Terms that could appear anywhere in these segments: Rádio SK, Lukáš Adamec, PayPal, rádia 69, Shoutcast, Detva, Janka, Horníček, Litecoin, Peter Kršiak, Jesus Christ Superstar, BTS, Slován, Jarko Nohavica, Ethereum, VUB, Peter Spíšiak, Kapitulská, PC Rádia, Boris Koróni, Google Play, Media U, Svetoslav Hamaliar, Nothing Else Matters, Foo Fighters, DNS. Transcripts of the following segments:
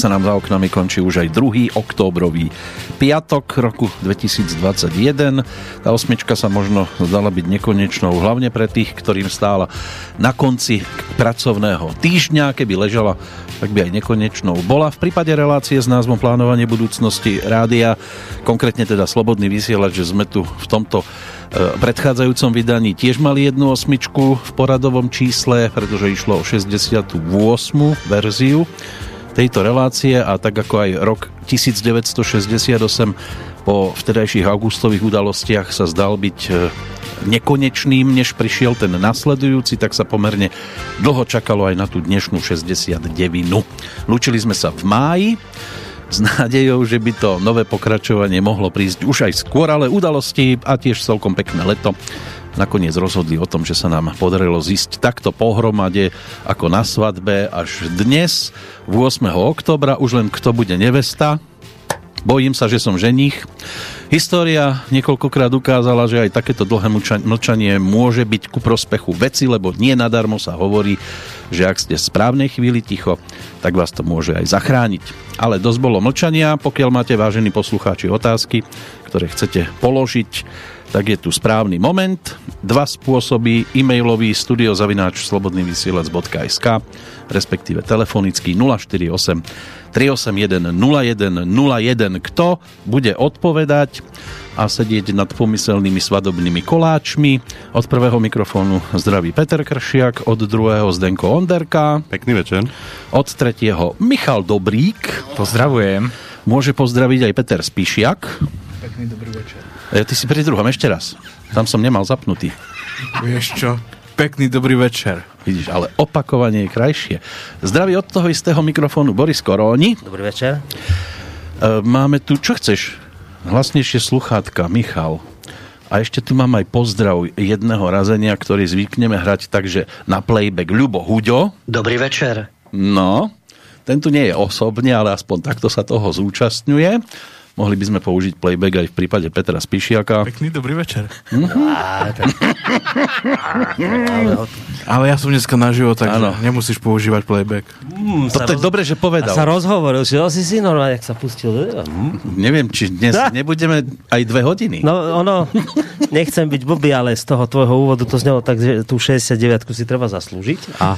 tak sa nám za oknami končí už aj 2. októbrový piatok roku 2021. Tá osmička sa možno zdala byť nekonečnou, hlavne pre tých, ktorým stála na konci pracovného týždňa. Keby ležala, tak by aj nekonečnou bola. V prípade relácie s názvom Plánovanie budúcnosti rádia, konkrétne teda Slobodný vysielač, že sme tu v tomto predchádzajúcom vydaní tiež mali 1/8 v poradovom čísle, pretože išlo o 68. verziu tejto relácie, a tak ako aj rok 1968 po vtedajších augustových udalostiach sa zdal byť nekonečným, než prišiel ten nasledujúci, tak sa pomerne dlho čakalo aj na tú dnešnú 69. Lúčili sme sa v máji s nádejou, že by to nové pokračovanie mohlo prísť už aj skôr, ale udalosti a tiež celkom pekné leto nakoniec rozhodli o tom, že sa nám podarilo zísť takto pohromade ako na svadbe až dnes, 8. októbra, už len kto bude nevesta. Bojím sa, že som ženich. História niekoľkokrát ukázala, že aj takéto dlhé mlčanie môže byť ku prospechu veci, lebo nie nadarmo sa hovorí, že ak ste v správnej chvíli ticho, tak vás to môže aj zachrániť. Ale dosť bolo mlčania. Pokiaľ máte, vážení poslucháči, otázky, ktoré chcete položiť, tak je tu správny moment. 2 spôsoby: e-mailový studio@slobodnyvysielac.sk, respektíve telefonický 048 381 0101. Kto bude odpovedať a sedieť nad pomyselnými svadobnými koláčmi? Od prvého mikrofónu zdraví Peter Kršiak, od druhého Zdenko Onderka. Pekný večer. Od tretieho Michal Dobrík. Pozdravujem. Môže pozdraviť aj Peter Spíšiak. Pekný dobrý večer. Ty si pri druhom, ešte raz. Tam som nemal zapnutý. Vieš čo? Pekný dobrý večer. Vidíš, ale opakovanie je krajšie. Zdraví od toho istého mikrofónu Boris Koróni. Dobrý večer. Máme tu, čo chceš? Hlasnejšie sluchátka, Michal. A ešte tu mám aj pozdrav jedného razenia, ktorý zvykneme hrať, takže na playback Ľubo Huďo. Dobrý večer. No, ten tu nie je osobne, ale aspoň takto sa toho zúčastňuje. Mohli by sme použiť playback aj v prípade Petra Spíšiaka. Pekný dobrý večer. Ale ja som dneska naživo, takže nemusíš používať playback. To je dobre, že povedal. A sa rozhovoril, že si normálne, jak sa pustil. Neviem, či dnes nebudeme aj 2 hodiny. No ono, nechcem byť blbý, ale z toho tvojho úvodu to znelo tak, že tú 69-ku si treba zaslúžiť. A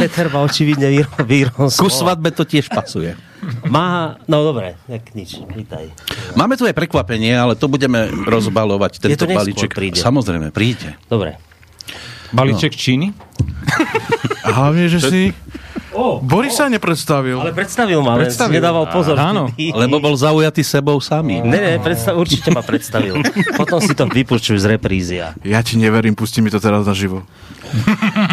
Peter má očividne výron slova. Ku svadbe to tiež pasuje. No dobre, tak nič, vítaj. Máme tu aj prekvapenie, ale to budeme rozbalovať, tento balíček. Príde. Samozrejme, príde. Dobre. Balíček číny? Hlavne, že si... Boris sa nepredstavil. Ale predstavil ma, ale nedával pozor. Áno, lebo bol zaujatý sebou samý. Určite ma predstavil. Potom si to vypúšťuj z reprízia. Ja ti neverím, pusti mi to teraz naživo.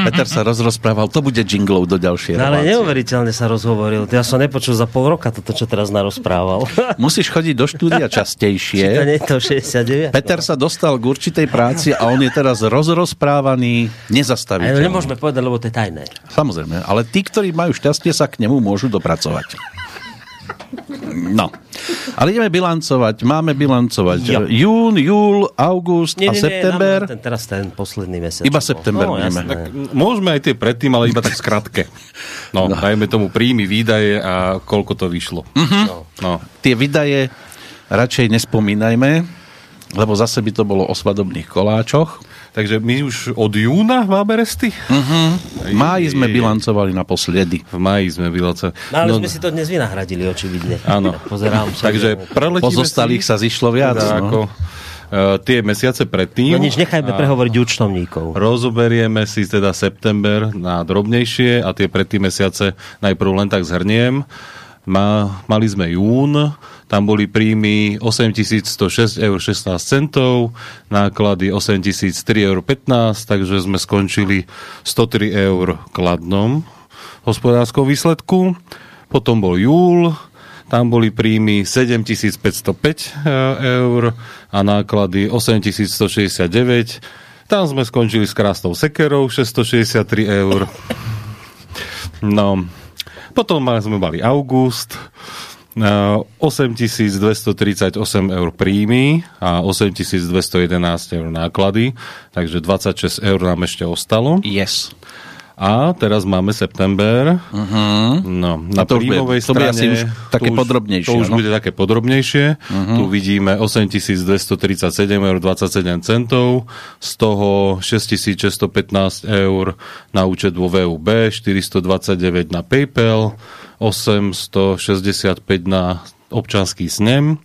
Peter sa rozprával, to bude jinglou do ďalšej relácie. Ale neuveriteľne sa rozhovoril. Ja som nepočul za pol roka toto, čo teraz narozprával. Musíš chodiť do štúdia častejšie. Či to nie je to 69? Peter sa dostal k určitej práci a on je teraz rozrozprávaný, nezastaviteľný. Ale nemôžeme povedať, lebo to je tajné. Samozrejme, ale tí, ktorí majú šťastie, sa k nemu môžu dopracovať. No. Ale ideme bilancovať. Máme bilancovať. Jo. Jún, júl, august a september. Teraz ten posledný mesiac. Iba september. Môžeme aj tie predtým, ale iba tak skratke. Dajme tomu príjmy, výdaje a koľko to vyšlo. Tie výdaje radšej nespomínajme, lebo zase by to bolo o svadobných koláčoch. Takže my už od júna máme resty? V máji sme bilancovali naposledy. V máji sme bilancovali. No ale sme si to dnes vynahradili, očividne. Áno. Pozerám sa. Takže pozostalých sa zišlo viac. Ako tie mesiace predtým. No nič, nechajme prehovoriť účtovníkov. Rozoberieme si teda september na drobnejšie a tie predtým mesiace najprv len tak zhrniem. Mali sme jún, tam boli príjmy 8106,16 €, náklady 8003,15 €, takže sme skončili 103 € kladnom hospodárskom výsledku. Potom bol júl, tam boli príjmy 7505 € a náklady 8169. Tam sme skončili s krásnou sekerou 663 €. No... Potom sme mali august, 8 238 € príjmy a 8 211 € náklady, takže 26 € nám ešte ostalo. Yes. A teraz máme september. Uh-huh. No, na príjmovej strane to už bude také podrobnejšie. Uh-huh. Tu vidíme 8 237,27 €, z toho 6 615 € na účet vo VUB, 429 na PayPal, 865 na občanský snem,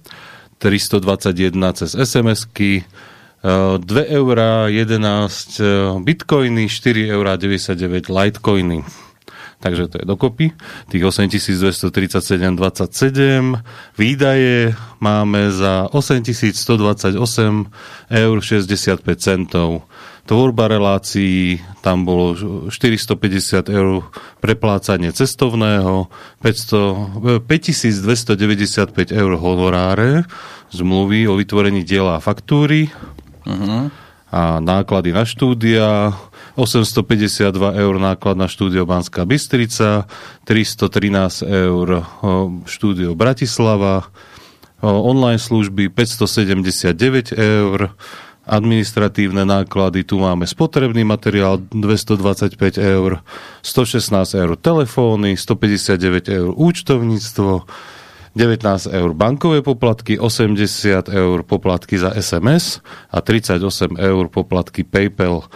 321 cez SMS-ky, 2,11 € bitcoiny, 4,99 € litecoiny. Takže to je dokopy. Tých 8 237,27 €. Výdaje máme za 8 128,65 €. Tvorba relácií, tam bolo 450 € preplácanie cestovného, 5295 € honoráre, zmluvy o vytvorení diela a faktúry, uh-huh. A náklady na štúdia, 852 € náklad na štúdio Banská Bystrica, 313 € štúdio Bratislava, online služby 579 €, administratívne náklady, tu máme spotrebný materiál 225 €, 116 € telefóny, 159 € účtovníctvo, 19 € bankové poplatky, 80 € poplatky za SMS a 38 € poplatky PayPal.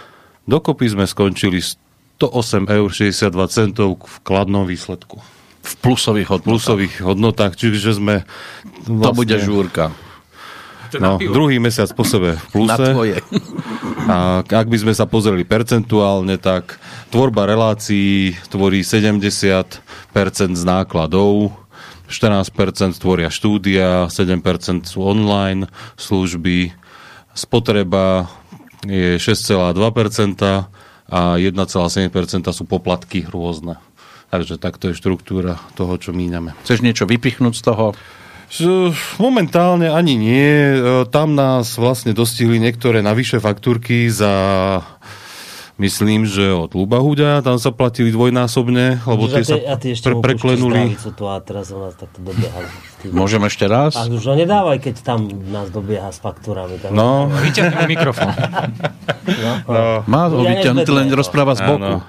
Dokopy sme skončili 108,62 € v kladnom výsledku. V plusových hodnotách, čiže sme... Vlastne, to bude žúrka. No, druhý mesiac po sebe v pluse. Na tvoje. A ak by sme sa pozreli percentuálne, tak tvorba relácií tvorí 70% z nákladov, 14% tvoria štúdia, 7% sú online služby, spotreba je 6,2% a 1,7% sú poplatky rôzne. Takže takto je štruktúra toho, čo míňame. Chceš niečo vypichnúť z toho? Momentálne ani nie. Tam nás vlastne dostihli niektoré navyše faktúrky za... Myslím, že od Ľuba Huďa, tam sa platili dvojnásobne, lebo tie sa preklenuli. Môžem ešte raz? A už ho nedávaj, keď tam nás dobieha s faktúrami. No. Vyťahnem mikrofón. Má ho vyťahnuť, len rozpráva z boku.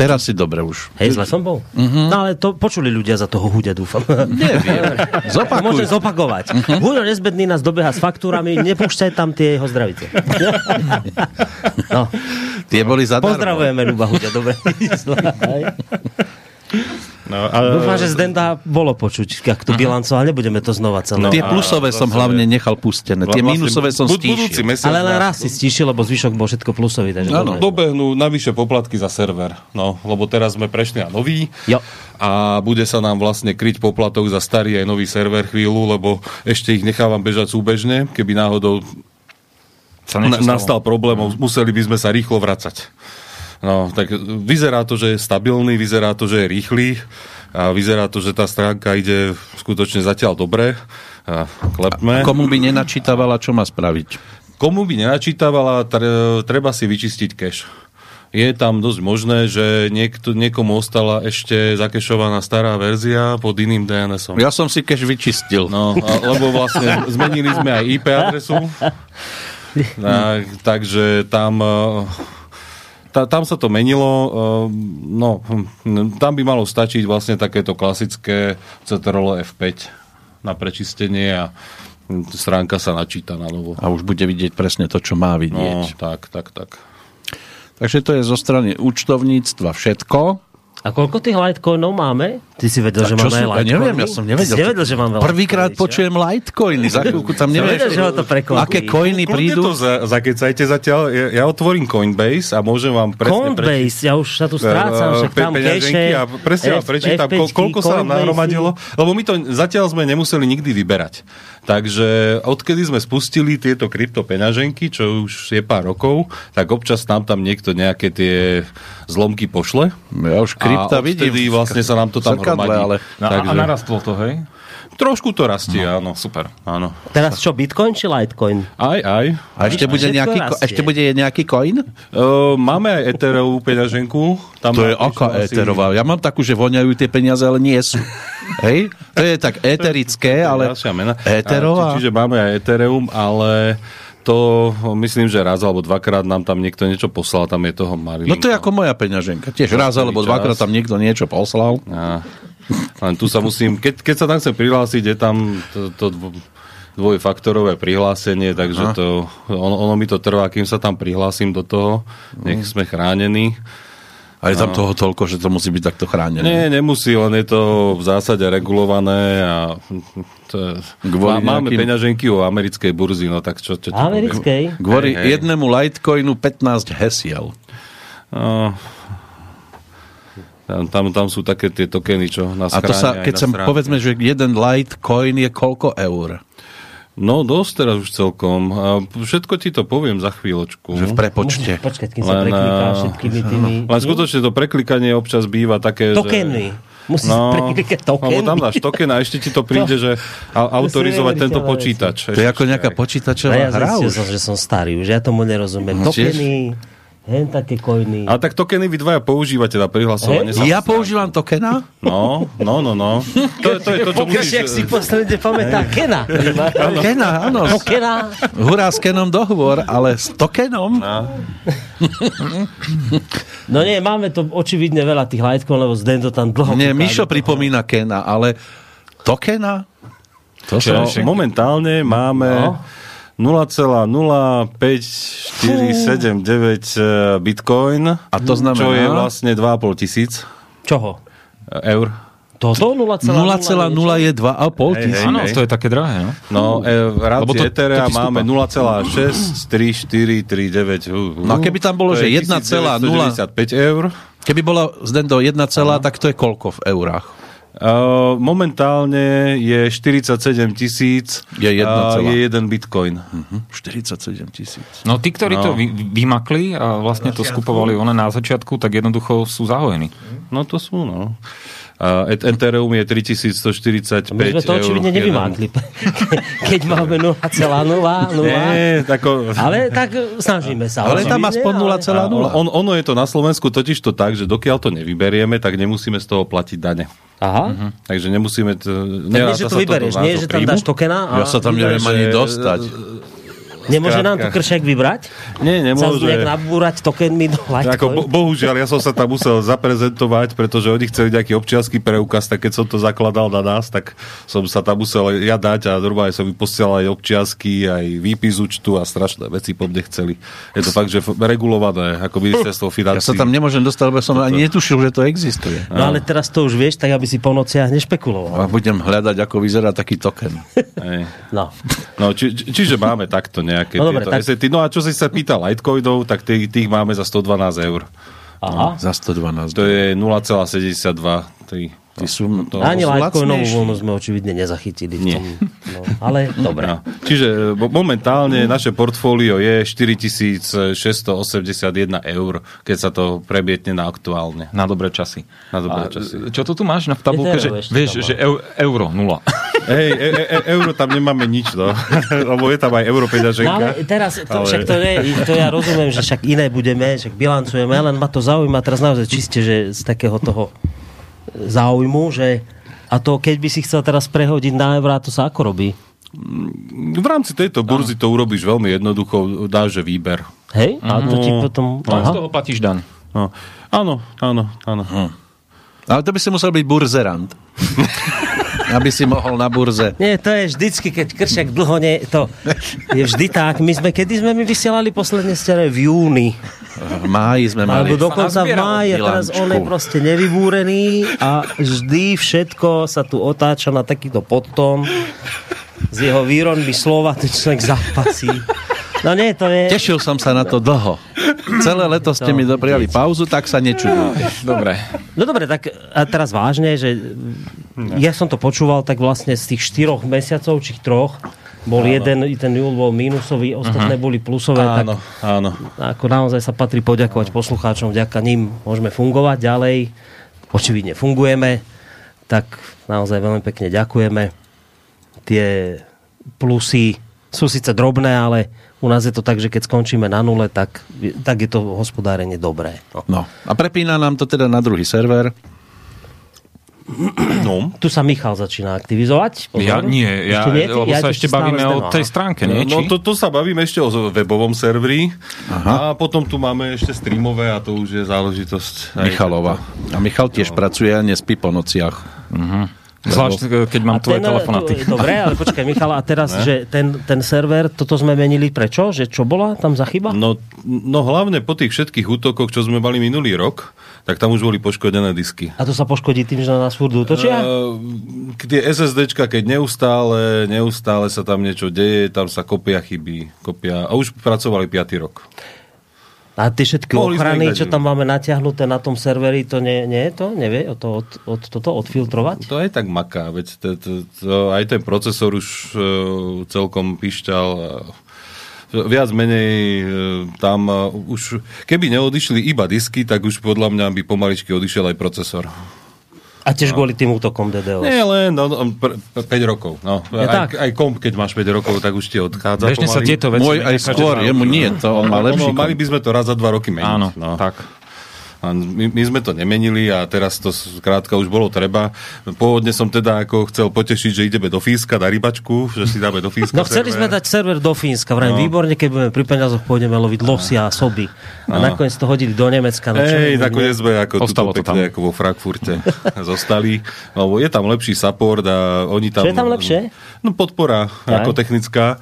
Teraz si dobre už. Hej, zle som bol. No ale to počuli ľudia za toho Huďa, dúfam. Neviem. Zopakuj. Môžem zopakovať. Huďo Nezbedný nás dobieha s faktúrami, nepúšťaj tam tie jeho zdravice. No. Tie boli zadarmo. Pozdravujeme Ľuba Huďa, dobre. No, ale... Dúfam, že z Denda bolo počuť, jak tu bilanco, ale nebudeme to znova celé. No, tie plusové som hlavne nechal pustené, tie minusové som stíšil. Ale len raz si stíšil, lebo zvyšok bol všetko plusový. Takže no, dobehnú navyše poplatky za server, no, lebo teraz sme prešli na nový. Jo. A bude sa nám vlastne kryť poplatok za starý aj nový server chvíľu, lebo ešte ich nechávam bežať súbežne, keby náhodou nastal problém, museli by sme sa rýchlo vracať. No, tak vyzerá to, že je stabilný, vyzerá to, že je rýchly a vyzerá to, že tá stránka ide skutočne zatiaľ dobre. Klepme. A komu by nenačítavala, čo má spraviť? Komu by nenačítavala, treba si vyčistiť cash. Je tam dosť možné, že niekomu ostala ešte zakešovaná stará verzia pod iným DNS-om. Ja som si cash vyčistil. No, lebo vlastne zmenili sme aj IP adresu. Takže tam sa to menilo, no, tam by malo stačiť vlastne takéto klasické CTRL F5 na prečistenie a stránka sa načíta na novo. A už bude vidieť presne to, čo má vidieť. No, tak. Takže to je zo strany účtovníctva všetko. A koľko tých Litecoinov máme? Ty si vedel, že máme Litecoiny? Neviem, ja som nevedel. Prvýkrát počujem Litecoiny. Za chvíľku tam nevieš, aké coiny prídu. Zakecajte zatiaľ. Ja otvorím Coinbase a môžem vám presne... Coinbase, ja už sa tu strácam. A presne vám prečítam, koľko sa nám nahromadilo. Lebo my to zatiaľ sme nemuseli nikdy vyberať. Takže odkedy sme spustili tieto kryptopeňaženky, čo už je pár rokov, tak občas nám tam niekto nejaké tie zlomky pošle. Ja už krypta vidím. A odtedy vlastne sa nám to tam hromadí. Ale... Takže... A narastlo to, hej? Trošku to rastie, áno. Super. Áno. Teraz čo, Bitcoin či Litecoin? Aj. A ešte bude nejaký coin? Máme aj Ethereum peňaženku. Tam to je aká Etherová? Ja mám takú, že voňajú tie peniaze, ale nie sú. Hej? To je tak eterické, ale Etherová. Čiže máme aj Ethereum, ale... To myslím, že raz alebo dvakrát nám tam niekto niečo poslal, tam je toho Marilinka. No to je ako moja peňaženka, tiež raz alebo dvakrát tam niekto niečo poslal. Ja. Len tu sa musím, keď sa tam chcem prihlásiť, je tam to dvojfaktorové prihlásenie, takže to, ono mi to trvá, kým sa tam prihlásim do toho, nech sme chránení. A je tam toho toľko, že to musí byť takto chránené? Nie, nemusí, len je to v zásade regulované a máme peňaženky o americkej burzy, no tak čo to... Americkej? Kvôli jednému Litecoinu 15 hesiel. Tam sú také tie tokeny, čo nás chránia. A to sa, keď sa povedzme, že jeden Litecoin je koľko eur? No, dosť teraz už celkom. Všetko ti to poviem za chvíľočku. Že v prepočte. Počkať, kým sa prekliká všetkými tými... Ale skutočne to preklikanie občas býva také, tokeny. Musíš preklikať tokeny. Tam dáš token a ešte ti to príde, že autorizovať tento počítač. To je ako nejaká počítačová hra. Ja zistil, že som starý už. Ja tomu nerozumiem. Tokeny... A tak tokeny vy dvaja používate na prihlasovanie. Ja používam tokena? No. To je to, čo musíš... Kršiak si posledne pamätá Kena. Kena, áno. Tokena. Hurá s Kenom dohovor, ale s tokenom? No nie, máme to očividne veľa tých lajtkov, lebo Zdeno tam dlho... Nie, Mišo pripomína Kena, ale tokena? Momentálne máme... 0,05479 Bitcoin. A to znamená? Čo je vlastne 2,5 tisíc. Čoho? Eur. Toto 0,0 je 2,5 tisíc. Áno, to je také drahé. No, v rámci Ethereum máme 0,63439. No keby tam bolo, že 1,095 eur. Keby bolo Zdendo 1, tak to je koľko v eurách? Momentálne je 47 000, je jeden bitcoin. 47 000. No tí, ktorí to vymakli a vlastne to skupovali one na začiatku, tak jednoducho sú zahojení. No to sú, no. Ethereum je 3145 eur. My sme to očividne nevymákli. Keď máme 0,0. Ale tak snažíme sa. Ale tam aspoň 0,0. Ono je to na Slovensku totiž to tak, že dokiaľ to nevyberieme, tak nemusíme z toho platiť dane. Aha. Takže nemusíme... Nie, že to vyberieš. Nie, že tam dáš tokena. Ja sa tam neviem ani dostať. Nemôže nám to Kršiak vybrať? Nie, nemôže. Sa nejak nabúrať tokenmi do Litecoin? Bohužiaľ, ja som sa tam musel zaprezentovať, pretože oni chceli nejaký občiansky preukaz, tak keď som to zakladal na nás, tak som sa tam musel ja dať a normálne som vyposielal aj občiansky, aj výpis účtu a strašné veci po mne chceli. Je to fakt, že regulované, ako ministerstvo financí. Ja sa tam nemôžem dostať, lebo som ani netušil, že to existuje. No ale teraz to už vieš, tak aby si po nociach nešpekuloval. A budem hľadať, ako vyzerá taký token. No, čiže máme takto, ne? No, dobre, tak... No a čo si sa pýtal Litecoinov, tak tých máme za 112 eur. Aha. No, za 112. To je 0,72. Ani Litecoinovú voľnu sme očividne nezachytili. V tom, no, ale dobre. No. Čiže momentálne naše portfólio je 4681 eur, keď sa to prebietne na aktuálne. Na dobré časy. Čo to tu máš na tabulke? Vieš, že euro 0. Hej, euro tam nemáme nič, no. Lebo je tam aj euro peňaženka. No, ale teraz, však to nie, to ja rozumiem, že však iné budeme, však bilancujeme, len ma to zaujíma teraz naozaj čiste, že z takého toho záujmu, že a to keď by si chcel teraz prehodiť na eurá, to sa ako robí? V rámci tejto burzy to urobíš veľmi jednoducho, dáš výber. Hej? A to ti potom... Z toho platíš daň. No. Áno. Ale to by si musel byť burzerant. Aby si mohol na burze. Nie, to je vždycky, keď Kršiak dlho nie... To je vždy tak. Kedy sme vysielali posledne stere? V júni. V máji sme mali. Alebo dokonca v máji. A teraz on je proste nevybúrený a vždy všetko sa tu otáča na takýto podtom. Z jeho výronby slova ten človek zápasí. No nie, to je... Tešil som sa na to dlho. Celé leto ste mi dopriali pauzu, tak sa nečudujem. Dobre. No dobre, tak a teraz vážne, že ja som to počúval, tak vlastne z tých 4 mesiacov, či 3, bol jeden, ten júl bol mínusový, ostatné boli plusové. Áno. Ako naozaj sa patrí poďakovať poslucháčom, vďaka ním môžeme fungovať ďalej. Očividne fungujeme, tak naozaj veľmi pekne ďakujeme. Tie plusy sú síce drobné, ale u nás je to tak, že keď skončíme na nule, tak je to hospodárenie dobré. No. A prepína nám to teda na druhý server. No. Tu sa Michal začína aktivizovať. Pozor. Ešte bavíme o tej stránke, nie? No tu sa bavíme ešte o webovom serveri. Aha. A potom tu máme ešte streamové a to už je záležitosť Michalova. A Michal tiež pracuje a nespí po nociach. Mhm. Zvlášť, keď mám tvoje telefonáty. Dobre, ale počkaj, Michal, a teraz, že ten server, toto sme menili prečo? Že čo bola tam za chyba? No hlavne po tých všetkých útokoch, čo sme mali minulý rok, tak tam už boli poškodené disky. A to sa poškodí tým, že na nás furt útočia? Tie SSDčka, keď neustále sa tam niečo deje, tam sa kopia chyby. A už pracovali 5. rok. A tie všetky ochrany, čo tam máme natiahnuté na tom serveri, to nie je to? Nevie toto odfiltrovať? To aj tak maká, veď aj ten procesor už celkom pišťal. Viac menej tam už, keby neodišli iba disky, tak už podľa mňa by pomaličky odišiel aj procesor. A tiež kvôli tým útokom DDoS. Nie, len 5 rokov. No. Aj komp, keď máš 5 rokov, tak už ti odchádza. Bežne sa tieto veci... Môj aj skôr, jemu nie, to on má lepší komp. Mali by sme to raz za 2 roky meniť. Áno, no. Tak. My sme to nemenili a teraz to skrátka už bolo treba. Pôvodne som teda ako chcel potešiť, že ideme do Fínska na rybačku, že si dáme do Fínska server. No chceli sme dať server do Fínska, vrajím výborne, keď budeme pri peniazoch, pôjdeme loviť losia a soby. A nakoniec to hodili do Nemecka. Nakoniec sme ako pekne, ako vo Frankfurte zostali. No, je tam lepší support a oni tam... Čo je tam lepšie? No podpora, ako technická.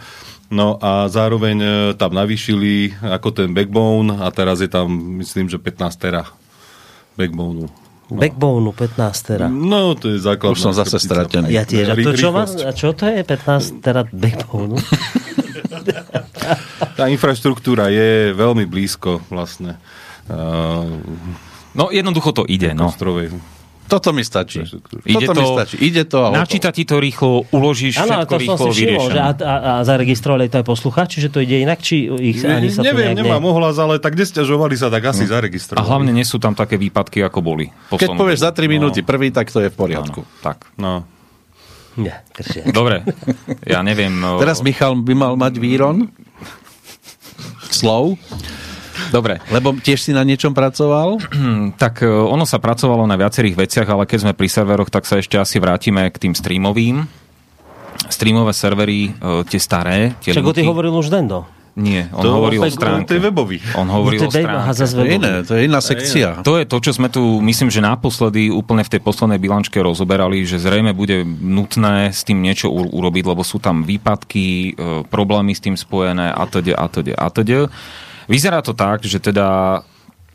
No a zároveň tam navýšili ako ten backbone a teraz je tam, myslím, že 15 tera backboneu. No. Backboneu 15 tera. No, to je základná. Už som zase stratený. Ja tiež. A čo to je 15 tera backboneu? Tá infraštruktúra je veľmi blízko vlastne. No, jednoducho to ide. No. Toto mi stačí. Ide to a hotovo. Načíta ti to rýchlo, uložíš všetko rýchlo, vyriešené. A zaregistrovali to aj poslucháči, že to ide inak? Či ich ani sa neviem, nemám ohlas, ale tak nesťažovali sa, tak asi zaregistrovali. A hlavne nie sú tam také výpadky, ako boli. Keď povieš za 3 minúty prvý, tak to je v poriadku. Áno, tak. No. Nie, Kršiak. Dobre, ja neviem. Teraz Michal by mal mať výron. Slov. Dobre, lebo tiež si na niečom pracoval? Tak ono sa pracovalo na viacerých veciach, ale keď sme pri serveroch, tak sa ešte asi vrátime k tým streamovým. Streamové servery, tie staré. Čak o tých hovoril už Dendo. Nie, on hovoril o stránke. To je webový. On hovoril o stránke. To je iná sekcia. To je to, čo sme tu, myslím, že naposledy úplne v tej poslednej bilančke rozoberali, že zrejme bude nutné s tým niečo urobiť, lebo sú tam výpadky, problémy s tým spojené atď. Vyzerá to tak, že teda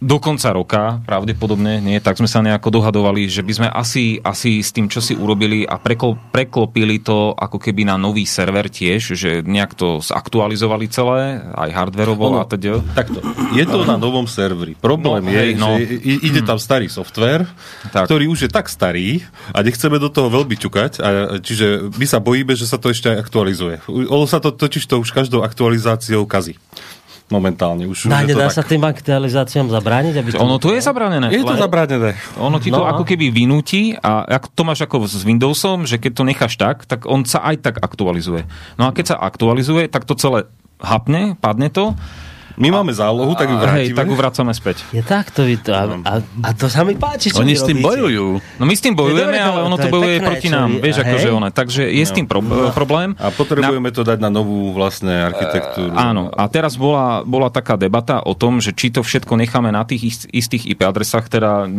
do konca roka, pravdepodobne, nie, tak sme sa nejako dohadovali, že by sme asi s tým, čo si urobili a preklopili to ako keby na nový server tiež, že nejak to zaktualizovali celé, aj hardwareovo a teda. Takto, je to na novom serveri. Problém že ide tam starý software, ktorý už je tak starý a nechceme do toho veľmi ťukať, čiže my sa bojíme, že sa to ešte aktualizuje. Ono sa to totiž to už každou aktualizáciou kazí. Momentálne už. Dá sa tým aktualizáciám zabrániť? Ono to je zabránené. Je to zabránené. Ono ti to ako keby vynúti a to máš ako s Windowsom, že keď to necháš tak on sa aj tak aktualizuje. No a keď sa aktualizuje, tak to celé hapne, padne to. My máme zálohu, tak ju vrátime. Hej, tak ju vracame späť. Je tak, to by to... A to sa mi páči, čo oni s tým bojujú. No my s tým bojujeme, ale ono to bojuje proti nám. Vieš, akože ono. Takže je s tým problém. A potrebujeme to dať na novú vlastne architektúru. Áno. A teraz bola taká debata o tom, že či to všetko necháme na tých istých IP adresách, teda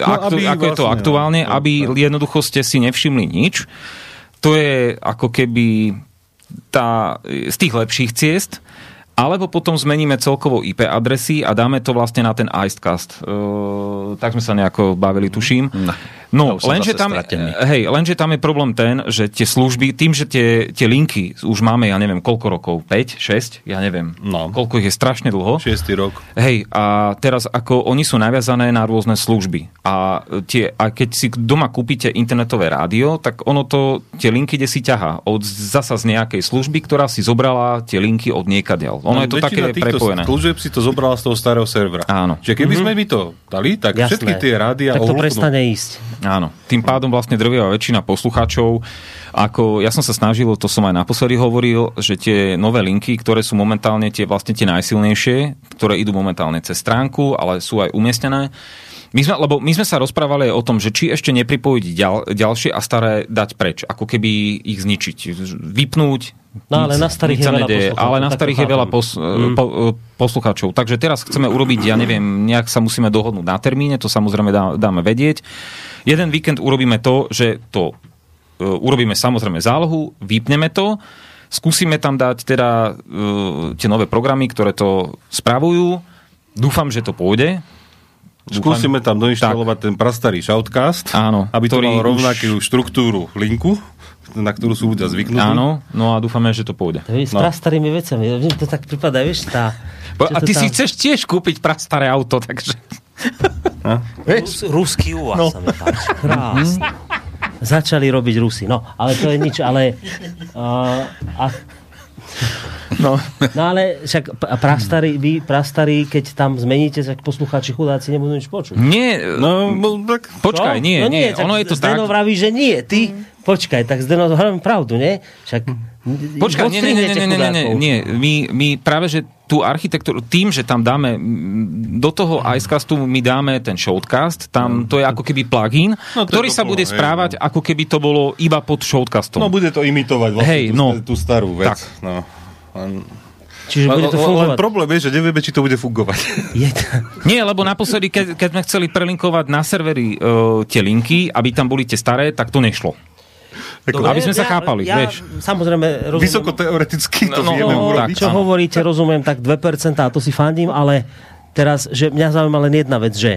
ako je to aktuálne, aby jednoducho ste si nevšimli nič. To je ako keby z tých lepších ciest. Alebo potom zmeníme celkovo IP adresy a dáme to vlastne na ten Icecast. Tak sme sa nejako bavili, tuším. No, lenže tam je problém ten, že tie služby, tým, že tie linky už máme, ja neviem, koľko rokov? 5, 6? Ja neviem. No. Koľko ich je strašne dlho? 6. rok. Hej, a teraz ako oni sú naviazané na rôzne služby. A keď si doma kúpite internetové rádio, tak ono to, tie linky, kde si ťahá. Zasa z nejakej služby, ktorá si zobrala tie linky od niekadiaľ. Ono je to také prepojené. Väčšina týchto služieb si to zobrala z toho starého servera. Áno. Čiže keby sme mi to dali, tak jasné. Všetky tie rádia... Tak to prestane ísť. Áno. Tým pádom vlastne drvivá väčšina poslucháčov, ako ja som sa snažil, to som aj naposledy hovoril, že tie nové linky, ktoré sú momentálne tie vlastne tie najsilnejšie, ktoré idú momentálne cez stránku, ale sú aj umiestnené. My sme sa rozprávali o tom, že či ešte nepripojiť ďalšie a staré dať preč, ako keby ich zničiť, vypnúť. No ale na starých je veľa poslucháčov. Ale na starých je veľa poslucháčov. Takže teraz chceme urobiť, ja neviem, nejak sa musíme dohodnúť na termíne, to samozrejme dáme vedieť. Jeden víkend urobíme to, že to urobíme samozrejme zálohu, vypneme to, skúsime tam dať teda tie nové programy, ktoré to spravujú. Dúfam, že to pôjde. Skúsime tam doinštalovať ten prastarý Shoutcast, áno, aby to mal rovnakú štruktúru linku, na ktorú sú ľudia zvyknutí. Áno, no a dúfame, že to pôjde. To je s prastarými vecami, to tak prípada, vieš, tá... A ty tam... si chceš tiež kúpiť prastaré auto, takže... Ruský u vás sa mi páči. Krásne. Začali robiť Rusy, no, ale to je nič, ale... No ale však prastarý, keď tam zmeníte, tak poslucháči chudáci nebudú nič počuť. Nie, tak počkaj, nie, no nie. Ono je to tak. Zdeno vraví, že nie, ty počkaj, tak Zdeno hovorím pravdu, nie? Však počkaj, nie. My práve, že tú architektúru, tým, že tam dáme do toho Icecastu, my dáme ten Shoutcast, tam to je ako keby plugin, ktorý sa bude správať, ako keby to bolo iba pod Shoutcastom. No bude to imitovať vlastne tú starú vec. Tak. No. Čiže bude to fungovať. Problém je, že nevieme, či to bude fungovať. Nie, lebo naposledy, keď sme chceli prelinkovať na servery tie linky, aby tam boli tie staré, tak to nešlo. Dobre, aby sme sa chápali, vieš. Samozrejme, rozumiem. Vysoko teoreticky to vieme urobiť. Čo hovoríte, rozumiem, tak 2%, a to si fandím, ale teraz, že mňa zaujíma len jedna vec, že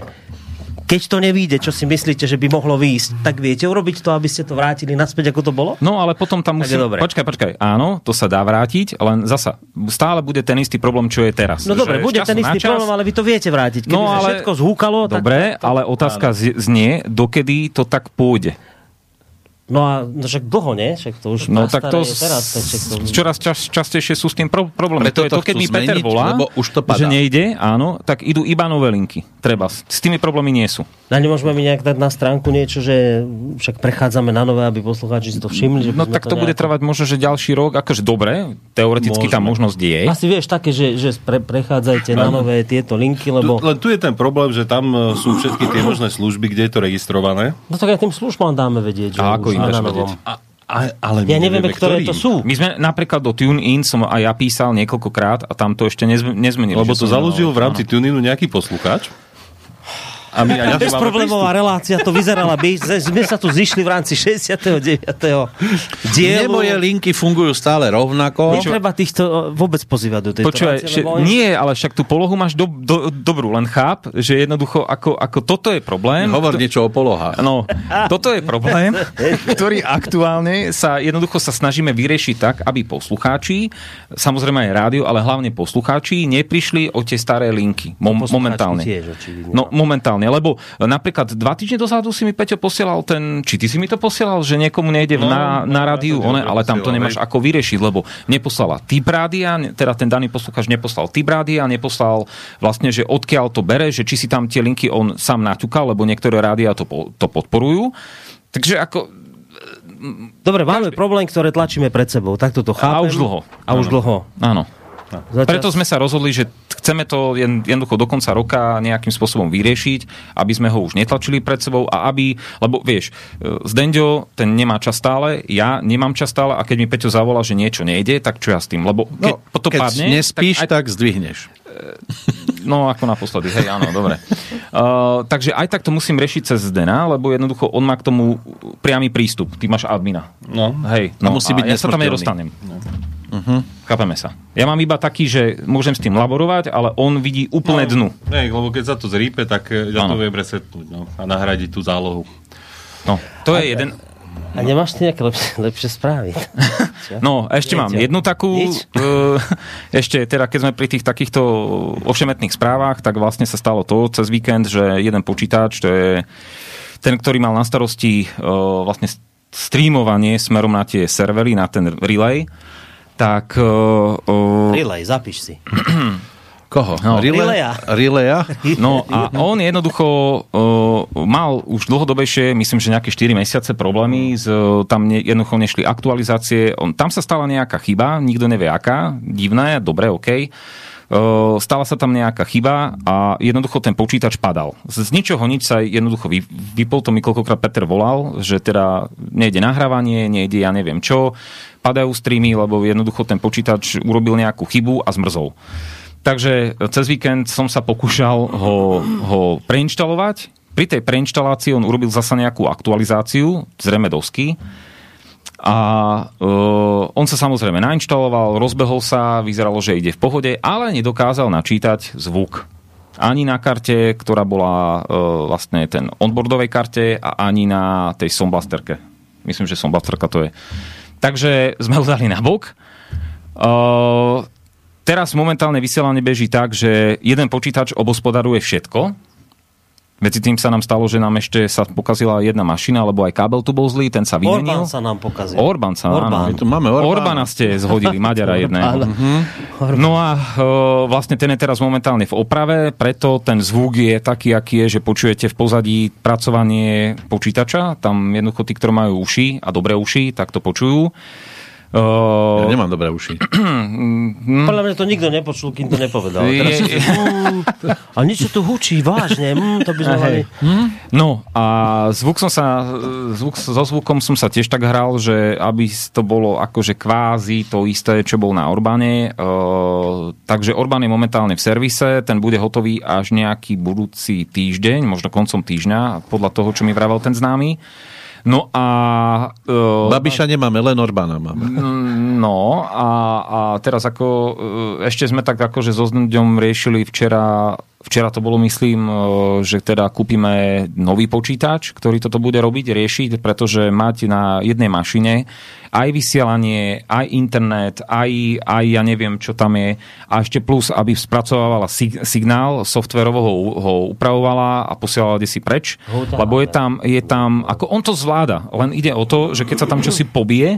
keď to nevíde, čo si myslíte, že by mohlo výjsť, tak viete urobiť to, aby ste to vrátili naspäť, ako to bolo? No, ale potom tam musí... Počkaj. Áno, to sa dá vrátiť, len zasa stále bude ten istý problém, čo je teraz. No dobre, bude ten istý problém, ale vy to viete vrátiť. Keby sa všetko zhúkalo... Dobre, ale otázka znie, dokedy to tak pôjde. No a však dlho, nie? Však to už no tak to teraz. Čoraz častejšie sú s tým problémy. To je to, keď mi Peter volá, že nejde, áno, tak idú iba nové linky. Treba. S tými problémy nie sú. A nemôžeme mi nejak dať na stránku niečo, že však prechádzame na nové, aby poslucháči si to všimli. Že no tak to nejako... bude trvať možno, že ďalší rok, akože dobre, teoreticky tá možnosť je. Asi vieš také, že prechádzajte na nové tieto linky, lebo... Len tu je ten problém, že tam sú všetky tie možné služby, kde je to registrované. No tak aj tým službám dáme vedieť, že ale ja nevieme, ktoré to sú. My sme napríklad do TuneIn som aj ja písal niekoľkokrát a tam to ešte nezmenili. Lebo to založil v rámci TuneInu nejaký poslucháč. A my aj bezproblémová relácia to vyzerala by. Sme sa tu zišli v rámci 69. dielu. Nemoje linky fungujú stále rovnako. Netreba týchto vôbec pozývať do tejto relácie. Nie, ale však tú polohu máš dobrú, len cháp, že jednoducho ako toto je problém. Hovor niečo o polohách. No, toto je problém, ktorý aktuálne jednoducho sa snažíme vyriešiť tak, aby poslucháči, samozrejme aj rádio, ale hlavne poslucháči, neprišli o tie staré linky. Momentálne. No, momentálne. Lebo napríklad 2 týždne dozadu si mi Peťo posielal či ty si mi to posielal, že niekomu nejde na rádiu, ale tam to nemáš ako vyriešiť, lebo neposlala TIP rádia, teda ten daný poslucháč neposlal TIP rádia, neposlal vlastne, že odkiaľ to bere, že či si tam tie linky on sám naťukal, lebo niektoré rádia to podporujú. Takže ako... Dobre, máme problém, ktoré tlačíme pred sebou, tak toto chápem. A už dlho. Áno. Preto sme sa rozhodli, že chceme to jednoducho do konca roka nejakým spôsobom vyriešiť, aby sme ho už netlačili pred sebou a aby, lebo vieš, Zdenďo, ten nemá čas stále, ja nemám čas stále a keď mi Peťo zavolá, že niečo nejde, tak čo ja s tým? Lebo keď padne, nespíš, tak zdvihneš. No, ako naposledy, hej, áno, dobre. Takže aj tak to musím riešiť cez Zdena, lebo jednoducho on má k tomu priamy prístup. Ty máš admina. No, hej. No, musí byť ja sa tam nedostanem. No. Chápeme sa. Ja mám iba taký, že môžem s tým laborovať, ale on vidí úplne dnu. Nie, lebo keď sa to zrípe, tak ja to viem resetnúť a nahradiť tú zálohu. No, to je jeden... A nemáš ty nejaké lepšie správy? No, ešte mám jednu takú... ešte teda, keď sme pri tých takýchto ovšemetných správach, tak vlastne sa stalo to cez víkend, že jeden počítač, to je ten, ktorý mal na starosti vlastne streamovanie smerom na tie servery, na ten relay, tak... Relay, zapíš si. Koho? No, Rileja. No a on jednoducho mal už dlhodobejšie, myslím, že nejaké 4 mesiace problémy, tam jednoducho nešli aktualizácie, tam sa stala nejaká chyba, nikto nevie aká, divná, dobre, okej. Stala sa tam nejaká chyba a jednoducho ten počítač padal. Z ničoho nič sa jednoducho vypol, to mi koľkokrát Peter volal, že teda nejde nahrávanie, nejde ja neviem čo, padajú streamy, lebo jednoducho ten počítač urobil nejakú chybu a zmrzol. Takže cez víkend som sa pokúšal ho preinštalovať. Pri tej preinštalácii on urobil zasa nejakú aktualizáciu, zrejme dosky. A on sa samozrejme nainštaloval, rozbehol sa, vyzeralo, že ide v pohode, ale nedokázal načítať zvuk. Ani na karte, ktorá bola vlastne ten onboardovej karte a ani na tej somblasterke. Myslím, že somblasterka to je. Takže sme ho dali na bok. Teraz momentálne vysielanie beží tak, že jeden počítač obospodaruje všetko. Medzi tým sa nám stalo, že nám ešte sa pokazila jedna mašina, lebo aj kábel tu bol zlý, ten sa vymenil. Orbán sa nám pokazil. Orbána ste zhodili, Maďara jedného. No a vlastne ten je teraz momentálne v oprave, preto ten zvuk je taký, aký je, že počujete v pozadí pracovanie počítača. Tam jednoducho tí, ktorí majú uši a dobré uši, tak to počujú. Ja nemám dobré uši. Podľa mňa to nikto nepočul, kým to nepovedal. A niečo tu hučí, vážne. To by sme mali. No a so zvukom som sa tiež tak hral, že aby to bolo akože kvázi to isté, čo bol na Orbáne. Takže Orbán je momentálne v servise, ten bude hotový až nejaký budúci týždeň, možno koncom týždňa, podľa toho, čo mi vravel ten známy. No a... Babiša nemáme, len Orbána máme. No a teraz ako... ešte sme tak akože so Zdňom riešili včera to bolo, myslím, že teda kúpime nový počítač, ktorý toto bude riešiť, pretože mať na jednej mašine aj vysielanie, aj internet, aj ja neviem, čo tam je, a ešte plus, aby spracovávala signál, softverovo ho upravovala a posielala kde si preč, lebo je tam, ako on to zvláda, len ide o to, že keď sa tam čosi pobije,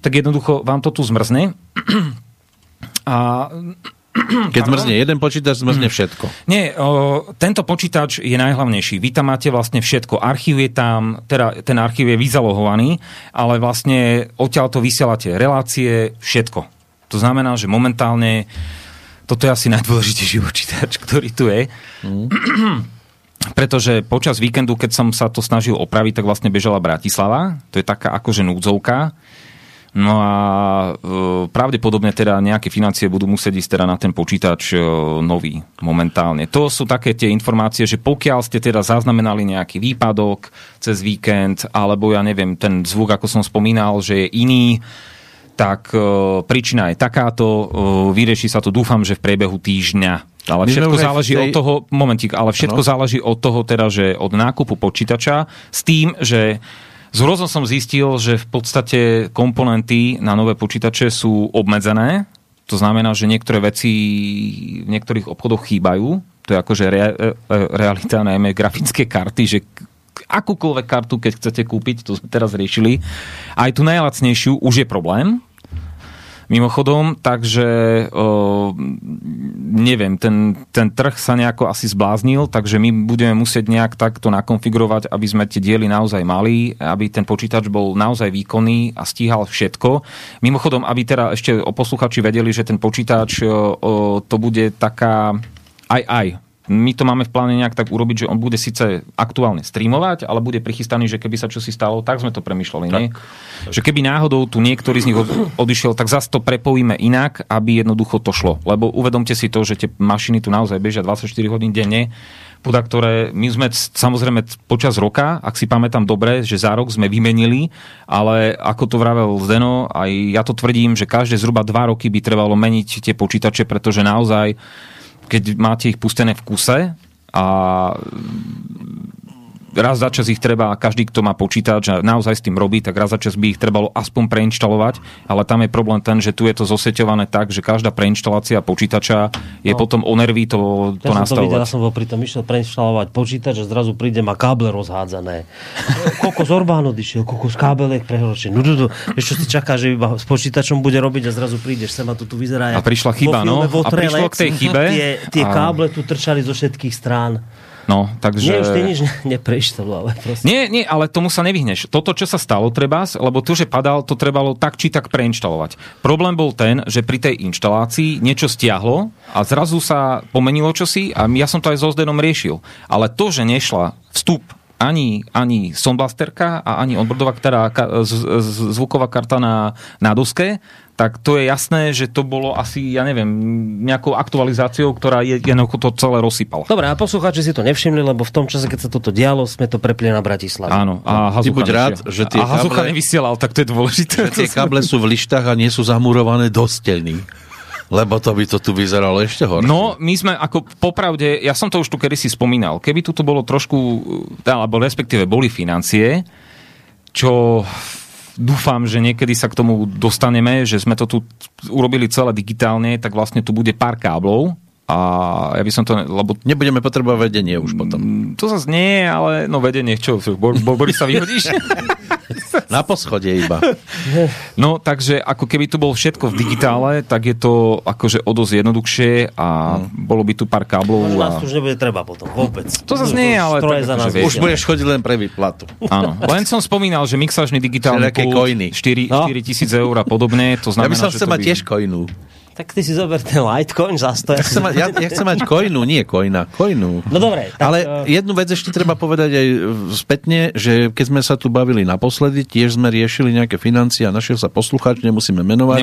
tak jednoducho vám to tu zmrzne a keď zmrzne jeden počítač, zmrzne všetko. Nie, tento počítač je najhlavnejší. Vy tam máte vlastne všetko. Archív je tam, teda ten archív je vyzalohovaný, ale vlastne odtiaľ to vysielate. Relácie, všetko. To znamená, že momentálne toto je asi najdôležitejší počítač, ktorý tu je. Pretože počas víkendu, keď som sa to snažil opraviť, tak vlastne bežala Bratislava. To je taká akože núdzovka. No a pravdepodobne teda nejaké financie budú musieť ísť teda na ten počítač nový momentálne. To sú také tie informácie, že pokiaľ ste teda zaznamenali nejaký výpadok cez víkend, alebo ja neviem, ten zvuk, ako som spomínal, že je iný, tak príčina je takáto, vyrieši sa to, dúfam, že v priebehu týždňa. Ale všetko záleží od toho, záleží od toho teda, že od nákupu počítača s tým, že z hrozom som zistil, že v podstate komponenty na nové počítače sú obmedzené. To znamená, že niektoré veci v niektorých obchodoch chýbajú. To je akože realita, najmä grafické karty, že akúkoľvek kartu, keď chcete kúpiť, to sme teraz riešili. Aj tú najlacnejšiu už je problém. Mimochodom, takže neviem, ten trh sa nejako asi zbláznil, takže my budeme musieť nejak takto nakonfigurovať, aby sme tie diely naozaj mali, aby ten počítač bol naozaj výkonný a stíhal všetko. Mimochodom, aby teda ešte posluchači vedeli, že ten počítač to bude taká aj. My to máme v pláne nejak tak urobiť, že on bude síce aktuálne streamovať, ale bude prichystaný, že keby sa čosi stalo, tak sme to premýšľali, nie? Že keby náhodou tu niektorý z nich odišiel, tak zase to prepojíme inak, aby jednoducho to šlo. Lebo uvedomte si to, že tie mašiny tu naozaj bežia 24 hodín denne, podľa ktoré my sme samozrejme počas roka, ak si pamätám dobre, že za rok sme vymenili, ale ako to vravel Zdeno, aj ja to tvrdím, že každé zhruba 2 roky by trebalo meniť tie počítače, pretože naozaj keď máte ich pustené v kuse a raz za čas ich treba, každý, kto má počítač a naozaj s tým robí, tak raz za čas by ich trebalo aspoň preinštalovať, ale tam je problém ten, že tu je to zoseťované tak, že každá preinštalácia počítača je potom o nervy to nastavovať. Ja som bol pri tom išiel preinštalovať počítač a zrazu príde ma káble rozhádzané. Koľko z Orbánov išiel, koľko z kábelek prehročených. Ešte si čaká, že iba s počítačom bude robiť a zrazu prídeš sem a tu vyzerá. A prišla chyba, no. A prišlo k tej chybe. Tie káble tu trčali zo všetkých strán. No, takže... Nie, už ty nič neprešlo, ale proste... Nie, ale tomu sa nevyhneš. Toto, čo sa stalo trebás, lebo to, že padal, to trebalo tak či tak preinštalovať. Problém bol ten, že pri tej inštalácii niečo stiahlo a zrazu sa pomenilo čosi a ja som to aj so Zdenom riešil. Ale to, že nešla vstup ani soundblasterka a ani onboardová zvuková karta na doske, tak to je jasné, že to bolo asi, ja neviem, nejakou aktualizáciou, ktorá to celé rozsypala. Dobre, a poslucháči si to nevšimli, lebo v tom čase, keď sa toto dialo, sme to prepli na Bratislavu. Áno, a Hazucha nevysielal, tak to je dôležité. Že tie káble sú v lištách a nie sú zamurované do steny. Lebo to by to tu vyzeralo ešte horšie. No, my sme ako popravde, ja som to už tu kedysi spomínal, keby tu to bolo trošku, alebo respektíve boli financie, čo dúfam, že niekedy sa k tomu dostaneme, že sme to tu urobili celé digitálne, tak vlastne tu bude pár káblov a ja by som to... Lebo... Nebudeme potrebovať vedenie už potom. To zase nie, ale no vedenie, čo? Boris sa vyhodíš? Na poschode iba. No, takže ako keby tu bol všetko v digitále, tak je to akože o dosť jednoduchšie a bolo by tu pár káblov. Nás už nebude treba potom vôbec. To zase nie, ale... Už budeš chodiť len pre výplatu. Áno. Len som spomínal, že mixážny digitálny pult 4 000 eur a podobne, to znamená, že... Ja by som chcel mať tiež coinu. Tak ty si zober ten Litecoin za 100. Ja chcem mať coinu, nie coina. Coinu. No dobre. Tak... Ale jednu vec ešte treba povedať aj spätne, že keď sme sa tu bavili naposledy, tiež sme riešili nejaké financie a našiel sa poslucháč, nemusíme menovať.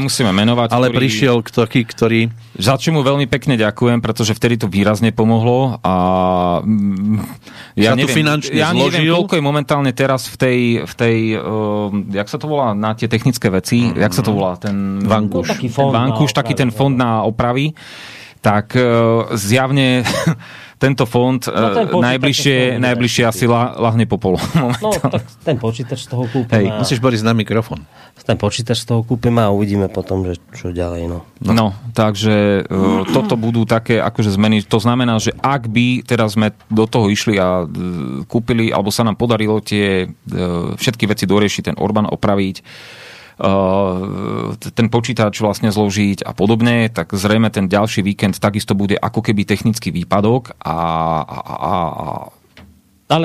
Ale ktorý... prišiel taký, ktorý... Za čo mu veľmi pekne ďakujem, pretože vtedy to výrazne pomohlo a ja neviem, koľko je momentálne teraz v tej jak sa to volá na tie technické veci, jak sa to volá ten vankúš. No, taký ten fond na opravy, tak zjavne tento fond najbližšie asi lahne po polu. No, tak ten počítač z toho kúpim. Hej, musíš Boris na mikrofón. Ten počítač z toho kúpime a uvidíme potom, že čo ďalej. No, takže toto budú také akože zmeny. To znamená, že ak by teraz sme do toho išli a kúpili, alebo sa nám podarilo tie všetky veci doriešiť, ten Orbán opraviť, ten počítač vlastne zložiť a podobne, tak zrejme ten ďalší víkend takisto bude ako keby technický výpadok ale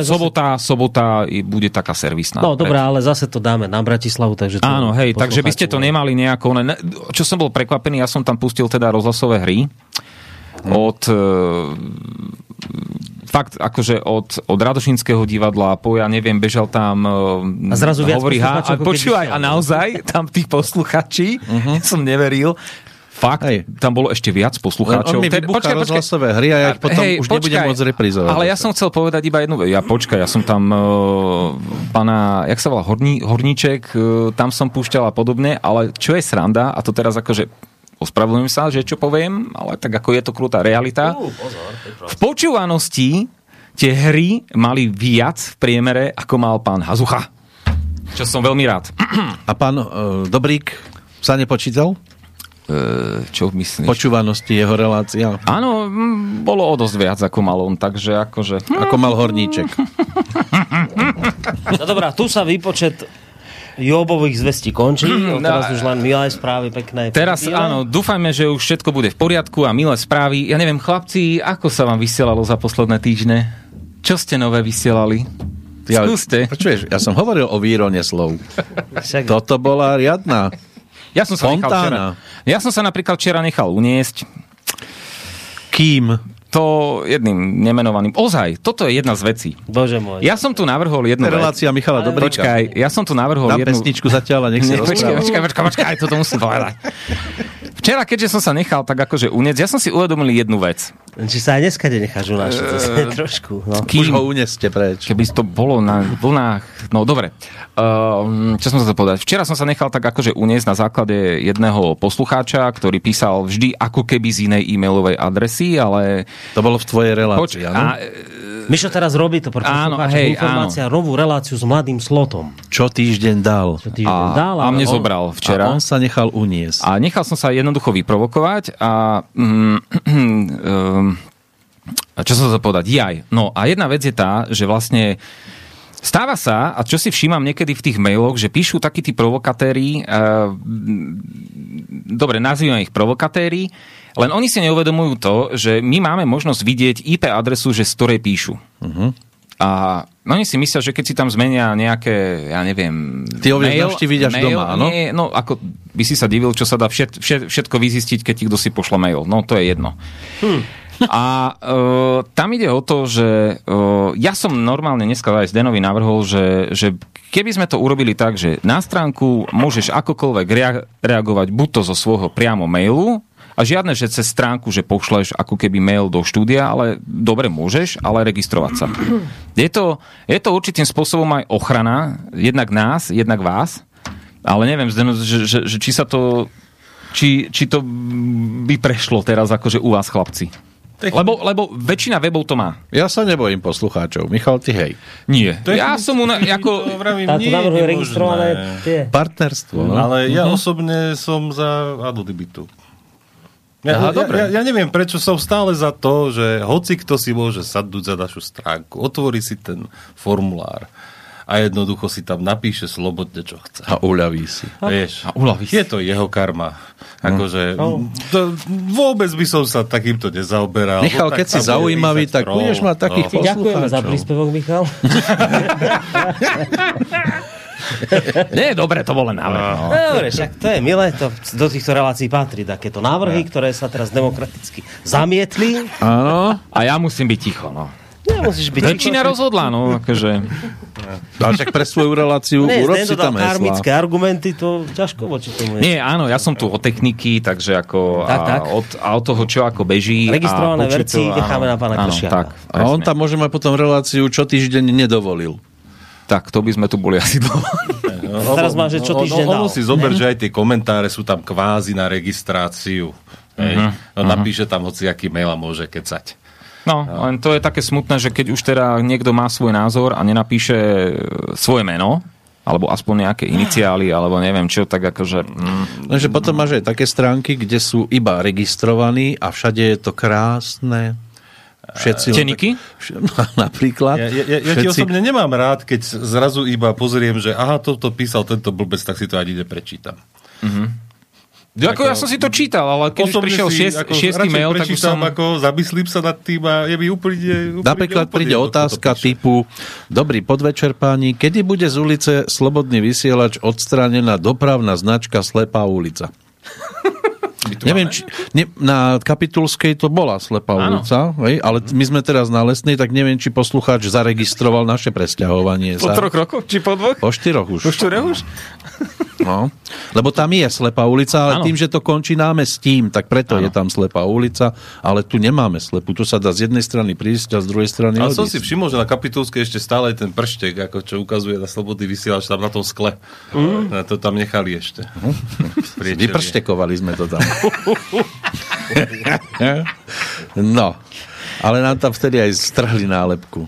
zase... sobota bude taká servisná. No dobré, ale zase to dáme na Bratislavu, takže... Áno, hej, takže by ste to nemali nejako... Čo som bol prekvapený, ja som tam pustil teda rozhlasové hry od... fakt, akože od Radošinského divadla po, ja neviem, bežal tam a zrazu viac poslucháčov. Počúvaj, a naozaj, tam tých posluchačí som neveril. Fakt, tam bolo ešte viac poslucháčov. On mi vybuchá rozhlasové hry a ja ich potom už nebudem môcť reprízovať. Ale ja som chcel povedať iba jednu vec. Ja som tam pána, jak sa volá, Horníček, tam som púšťal a podobne, ale čo je sranda, a to teraz akože ospravedlňujem sa, že čo poviem, ale tak ako je to krutá realita. Pozor, v počúvanosti tie hry mali viac v priemere, ako mal pán Hazucha. Čo som veľmi rád. A pán Dobrík sa nepočítal? Čo myslíš? Počúvanosti jeho relácia. Áno, bolo o dosť viac, ako mal on, takže akože... Ako mal Horníček. No dobrá, tu sa výpočet... Jobových zvestí končí, teraz už len milé správy, pekné. Teraz áno, dúfajme, že už všetko bude v poriadku a milé správy. Ja neviem, chlapci, ako sa vám vysielalo za posledné týždne? Čo ste nové vysielali? Skúste. Počuješ, ja som hovoril o výrone slov. Toto bola riadna. Ja som sa napríklad včera nechal uniesť. Kým? To jedným nemenovaným. Ozaj, toto je jedna z vecí. Bože môj. Ja som tu navrhol jednu vec. Relácia Michala Dobríka. Počkaj, ja som tu navrhol jednu... Na pesničku zatiaľ, ale nech si rozprávam. Počkaj, toto musím povedať. Včera, keďže som sa nechal tak akože uniec, ja som si uvedomil jednu vec. Či sa aj dneska nenecháš unášať, trošku. No. Už ho unieste preč. Keby to bolo na vlnách... No, dobre. Čo som sa to povedať? Včera som sa nechal tak akože uniesť na základe jedného poslucháča, ktorý písal vždy ako keby z inej e-mailovej adresy, ale... To bolo v tvojej relácii, áno? Mišo teraz robí to, pretože informácia, rovú reláciu s mladým slotom. Čo týždeň dal. A mne zobral včera. A on sa nechal uniesť. A nechal som sa jednoducho vyprovokovať a čo som sa povedať? No a jedna vec je tá, že vlastne stáva sa, a čo si všímam niekedy v tých mailoch, že píšu takí tí provokatéri, dobre, nazývame ich provokatéri, len oni si neuvedomujú to, že my máme možnosť vidieť IP adresu, že z ktorej píšu. Uh-huh. A oni si myslia, že keď si tam zmenia nejaké, ja neviem, ty mail, vidiaš doma, áno? Nie, no ako by si sa divil, čo sa dá všetko vyzistiť, keď ti kto si pošle mail. No to je jedno. A tam ide o to, že ja som normálne dneska aj Zdenovi navrhol, že keby sme to urobili tak, že na stránku môžeš akokoľvek reagovať buď to zo svojho priamo mailu, a žiadne, že cez stránku, že pošleš ako keby mail do štúdia, ale dobre môžeš, ale registrovať sa. Je to určitým spôsobom aj ochrana, jednak nás, jednak vás, ale neviem, Zdeno, že či sa to, či to by prešlo teraz akože u vás, chlapci. Lebo väčšina webov to má. Ja sa nebojím poslucháčov. Michal, ty hej. Nie. Ja som registrované partnerstvo. No? Ale ja osobne som za anonymitu. Ja neviem, prečo som stále za to, že hoci kto si môže sadnúť za našu stránku, otvorí si ten formulár a jednoducho si tam napíše slobodne, čo chce. A uľaví si. Vieš, je to jeho karma. Akože, vôbec by som sa takýmto nezaoberal. Michal, keď si zaujímavý, tak budeš mať takých poslucháčov. Ďakujeme za príspevok, Michal. Nie, dobre, to bol len návrh. No. Dobre, však to je milé, to do týchto relácií patrí takéto návrhy, ktoré sa teraz demokraticky zamietli. Áno, a ja musím byť ticho, no. Nemusíš byť väčšina ticho. Rozhodla, no, akože. A však pre svoju reláciu urob si tam heslá. Karmické argumenty, to ťažko voči tomu je. Nie, áno, ja som tu o techniky, takže ako tak. Od toho, čo ako beží. Registrované verci necháme na pána Kršiaka. A on tam môže mať potom reláciu, čo týždeň nedovolil. Tak, to by sme tu boli asi dlho. Teraz má, že čo týždeň dal. Ono si zober, že aj tie komentáre sú tam kvázi na registráciu. Napíše tam hociaký mail a môže kecať. No, len to je také smutné, že keď už teda niekto má svoj názor a nenapíše svoje meno, alebo aspoň nejaké iniciály, alebo neviem čo, tak akože... Takže potom máš aj také stránky, kde sú iba registrovaní a všade je to krásne. Teniky? Napríklad. Ja ti osobne nemám rád, keď zrazu iba pozriem, že aha, toto písal tento blbec, tak si to ani neprečítam. Ako, ja som si to čítal, ale keď už prišiel šiestý mail, tak už som... Ako, zamyslím sa nad tým a je mi úplne... Napríklad príde otázka typu: dobrý podvečer páni, kedy bude z ulice Slobodný vysielač odstránená dopravná značka Slepá ulica? Neviem, na Kapitulskej to bola Slepá ulica, ale my sme teraz na Lesnej, tak neviem, či poslucháč zaregistroval naše presťahovanie. Po 3 rokoch? Či po 2? Po 4 už. Po 4 už? No, lebo tam je Slepá ulica, ale tým, že to končí námestím, tak preto je tam Slepá ulica, ale tu nemáme slepu. Tu sa dá z jednej strany prísť a z druhej strany odísť. Ale som si všimol, že na Kapitulskej ešte stále je ten prštek, ako čo ukazuje na Slobodný vysielač, tam na tom skle. To tam nechali ešte. Vyprštekovali sme to tam. No, ale nám tam vtedy aj strhli nálepku.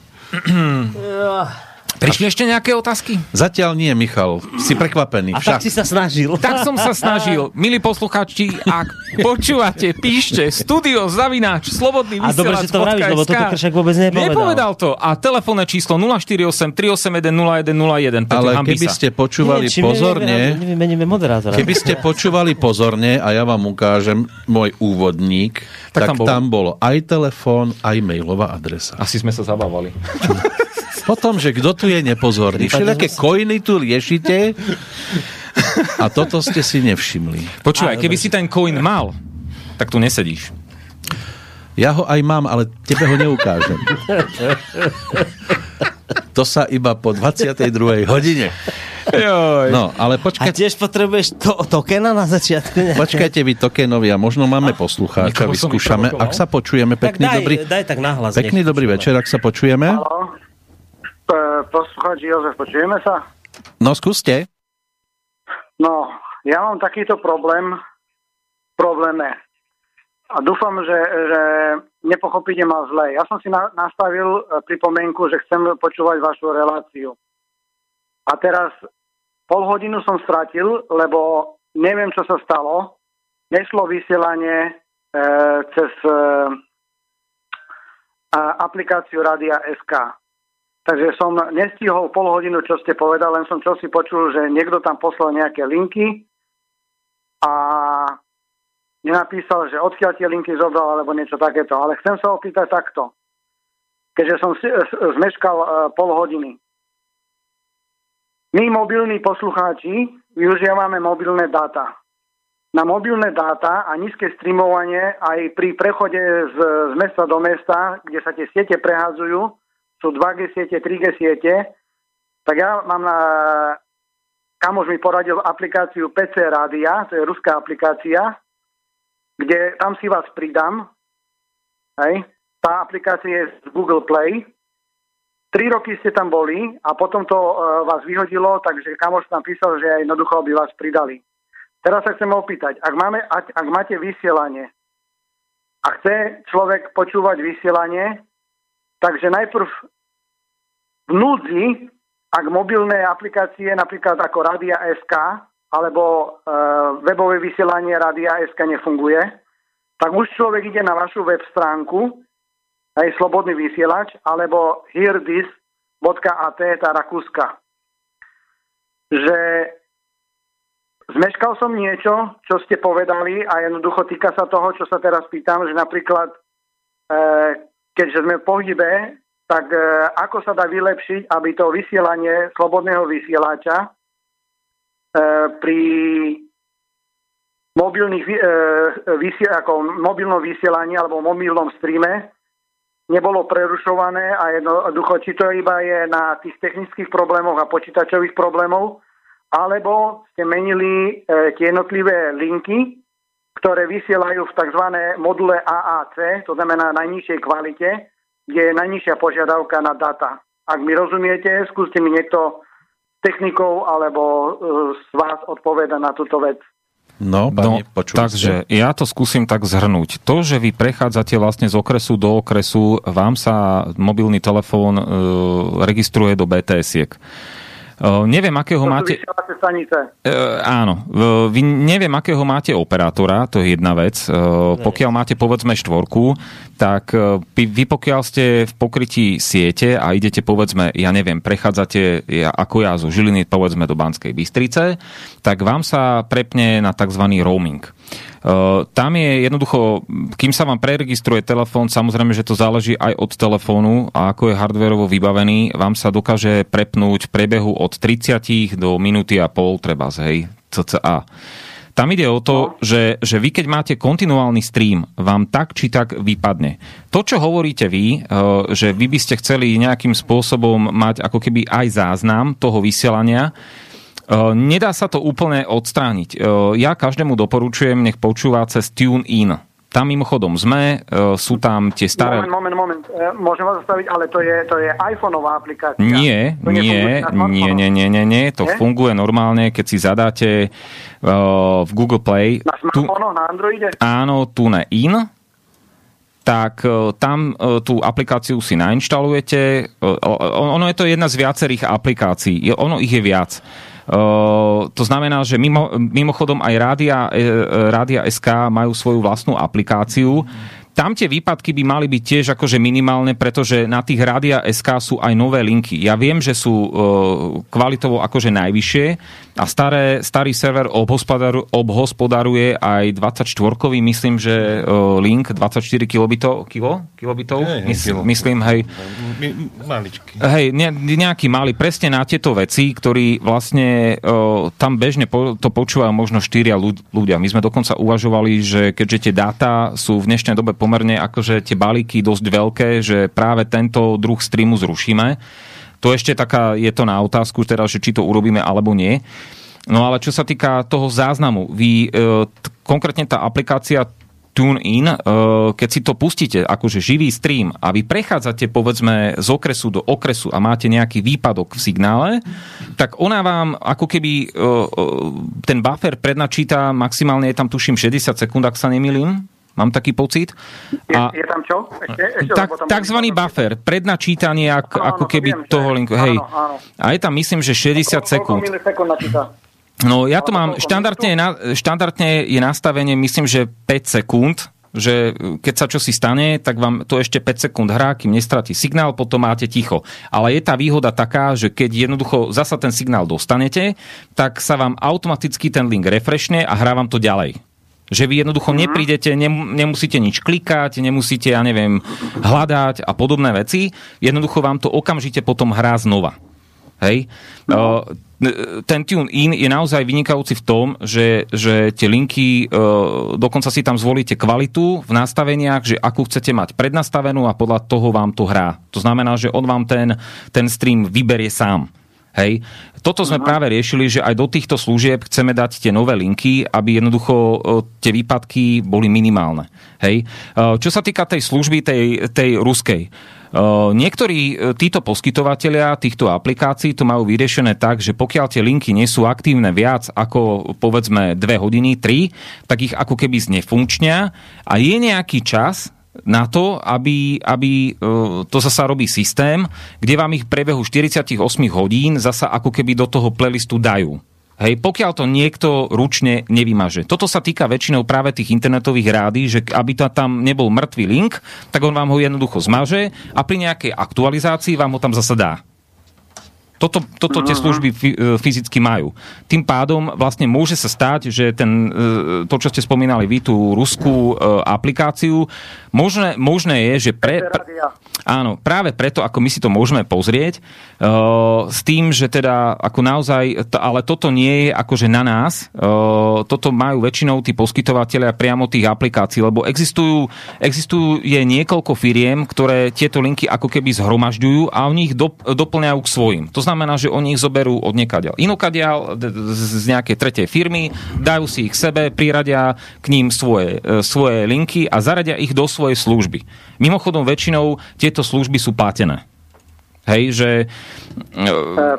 Prišli ešte nejaké otázky? Zatiaľ nie, Michal. Si prekvapený. A však. Tak si sa snažil. Tak som sa snažil. Milí poslucháči, ak počúvate, píšte studio@slobodnyvysielac.sk. A dobre, že to vravíš, lebo toto Kršiak vôbec nepovedal. Nepovedal to. A telefónne číslo 048 381 0101. Ale keby ste počúvali pozorne... Nevymeníme moderátora. Keby ste počúvali pozorne, a ja vám ukážem môj úvodník, tak tam bolo aj telefón, aj mailová adresa. Asi sme sa zabávali. Potom, že kto tu je nepozorný. Všelijaké coiny tu riešite a toto ste si nevšimli. Počúvaj, keby si ten coin mal, tak tu nesedíš. Ja ho aj mám, ale tebe ho neukážem. To sa iba po 22. hodine. No, ale počkaj. A tiež potrebuješ tokena na začiatku? Počkajte vy tokenovi a možno máme poslucháča, vyskúšame. Ak sa počujeme, pekný dobrý večer, ak sa počujeme. Poslucháči Jozef, počujeme sa? No, skúste. No, ja mám takýto problém. A dúfam, že nepochopiť ma zle. Ja som si nastavil pripomienku, že chcem počúvať vašu reláciu. A teraz pol hodinu som stratil, lebo neviem, čo sa stalo. Nešlo vysielanie cez aplikáciu Rádia SK. Takže som nestihol pol hodinu, čo ste povedal, len som čosi počul, že niekto tam poslal nejaké linky a nenapísal, že odkiaľ tie linky zobral alebo niečo takéto. Ale chcem sa opýtať takto, keďže som zmeškal pol hodiny. My, mobilní poslucháči, využívame mobilné dáta. Na mobilné dáta a nízke streamovanie aj pri prechode z mesta do mesta, kde sa tie siete prehádzujú, sú 2G siete, 3G siete, tak ja mám kamož mi poradil aplikáciu PC Rádia, to je ruská aplikácia, kde tam si vás pridám. Hej. Tá aplikácia je z Google Play. 3 roky ste tam boli a potom to vás vyhodilo, takže kamož tam písal, že jednoducho by vás pridali. Teraz sa chcem opýtať, ak máte vysielanie a chce človek počúvať vysielanie, takže najprv v núdzi, ak mobilné aplikácie, napríklad ako Rádia SK, alebo webové vysielanie Rádia SK nefunguje, tak už človek ide na vašu web stránku, aj Slobodný vysielač, alebo hearthis.at, tá rakúska. Že zmeškal som niečo, čo ste povedali a jednoducho týka sa toho, čo sa teraz pýtam, že napríklad keďže sme v pohybe, tak ako sa dá vylepšiť, aby to vysielanie Slobodného vysielača pri mobilných mobilnom vysielaní alebo mobilnom streame nebolo prerušované a jednoducho, či to iba je na tých technických problémoch a počítačových problémov, alebo ste menili tie jednotlivé linky, ktoré vysielajú v tzv. Module AAC, to znamená najnižšej kvalite, kde je najnižšia požiadavka na data. Ak mi rozumiete, skúste mi niekto technikou alebo z vás odpoveda na túto vec. Takže ja to skúsim tak zhrnúť. To, že vy prechádzate vlastne z okresu do okresu, vám sa mobilný telefón registruje do BTS-iek. Neviem, akého máte... áno. Vy neviem, akého máte operátora, to je jedna vec. Pokiaľ máte, povedzme, 4, tak vy pokiaľ ste v pokrytí siete a idete, povedzme, ja neviem, prechádzate ako ja zo Žiliny, povedzme, do Banskej Bystrice, tak vám sa prepne na tzv. Roaming. Tam je jednoducho, kým sa vám preregistruje telefón, samozrejme, že to záleží aj od telefónu a ako je hardwareovo vybavený, vám sa dokáže prepnúť v priebehu od 30 do minúty a pol, treba zhej, cca. Tam ide o to, že vy, keď máte kontinuálny stream, vám tak či tak vypadne. To, čo hovoríte vy, že vy by ste chceli nejakým spôsobom mať ako keby aj záznam toho vysielania, nedá sa to úplne odstrániť. Ja každému doporučujem, nech počúva cez TuneIn. Tam mimochodom sme, sú tam tie staré... Moment. Môžem vás zastaviť, ale to je iPhoneová aplikácia. Nie. To funguje normálne, keď si zadáte v Google Play... Na smartfónoch, na Androide? Áno, TuneIn. Tak tam tú aplikáciu si nainštalujete. Ono je to jedna z viacerých aplikácií. Ono ich je viac. To znamená, že mimochodom aj Rádia SK majú svoju vlastnú aplikáciu. Tam tie výpadky by mali byť tiež akože minimálne, pretože na tých Rádia SK sú aj nové linky. Ja viem, že sú kvalitovo akože najvyššie a starý server obhospodaruje aj 24-kový, myslím, že link, 24 kilobitov? Myslím, hej. Maličký. Hej, nejaký malý, presne na tieto veci, ktorí vlastne tam bežne to počúvajú možno 4 ľudia. My sme dokonca uvažovali, že keďže tie dáta sú v dnešnej dobe pomerne akože tie balíky dosť veľké, že práve tento druh streamu zrušíme. To ešte taká je to na otázku, teda, že či to urobíme alebo nie. No ale čo sa týka toho záznamu, vy konkrétne tá aplikácia TuneIn, keď si to pustíte akože živý stream a vy prechádzate povedzme z okresu do okresu a máte nejaký výpadok v signále, tak ona vám ako keby ten buffer prednačíta, maximálne je tam tuším 60 sekúnd, ak sa nemýlim. Mám taký pocit. Je tam čo? Takzvaný buffer, prednačítanie toho linku. Hej. Áno. A je tam, myslím, že 60 sekúnd. No ja to mám, štandardne je nastavenie, myslím, že 5 sekúnd, že keď sa čosi stane, tak vám to ešte 5 sekúnd hrá, kým nestratí signál, potom máte ticho. Ale je tá výhoda taká, že keď jednoducho zasa ten signál dostanete, tak sa vám automaticky ten link refreshne a hrá vám to ďalej. Že vy jednoducho neprídete, nemusíte nič klikať, nemusíte, ja neviem, hľadať a podobné veci. Jednoducho vám to okamžite potom hrá znova. Hej? Ten TuneIn je naozaj vynikajúci v tom, že tie linky, dokonca si tam zvolíte kvalitu v nastaveniach, že akú chcete mať prednastavenú a podľa toho vám to hrá. To znamená, že on vám ten stream vyberie sám. Hej. Toto sme práve riešili, že aj do týchto služieb chceme dať tie nové linky, aby jednoducho tie výpadky boli minimálne. Hej. Čo sa týka tej služby, tej ruskej. Niektorí títo poskytovatelia týchto aplikácií to majú vyriešené tak, že pokiaľ tie linky nie sú aktívne viac ako povedzme 2 hodiny, 3, tak ich ako keby znefunkčnia a je nejaký čas na to, aby to zasa robí systém, kde vám ich v priebehu 48 hodín zasa ako keby do toho playlistu dajú. Hej, pokiaľ to niekto ručne nevymaže. Toto sa týka väčšinou práve tých internetových rádií, že aby tam nebol mŕtvý link, tak on vám ho jednoducho zmaže a pri nejakej aktualizácii vám ho tam zasa dá. Toto tie služby fyzicky majú. Tým pádom vlastne môže sa stať, že to, čo ste spomínali vy, tú ruskú aplikáciu, možné je, že áno, práve preto, ako my si to môžeme pozrieť, s tým, že teda ako naozaj, ale toto nie je akože na nás, toto majú väčšinou tí poskytovatelia priamo tých aplikácií, lebo existujú je niekoľko firiem, ktoré tieto linky ako keby zhromažďujú a oni ich doplňajú k svojim. To znamená, že oni ich zoberú od niekaďal inokadiaľ, z nejakej tretej firmy, dajú si ich sebe, priradia k ním svoje linky a zaradia ich do svojej služby. Mimochodom, väčšinou tieto služby sú platené. Hej, že...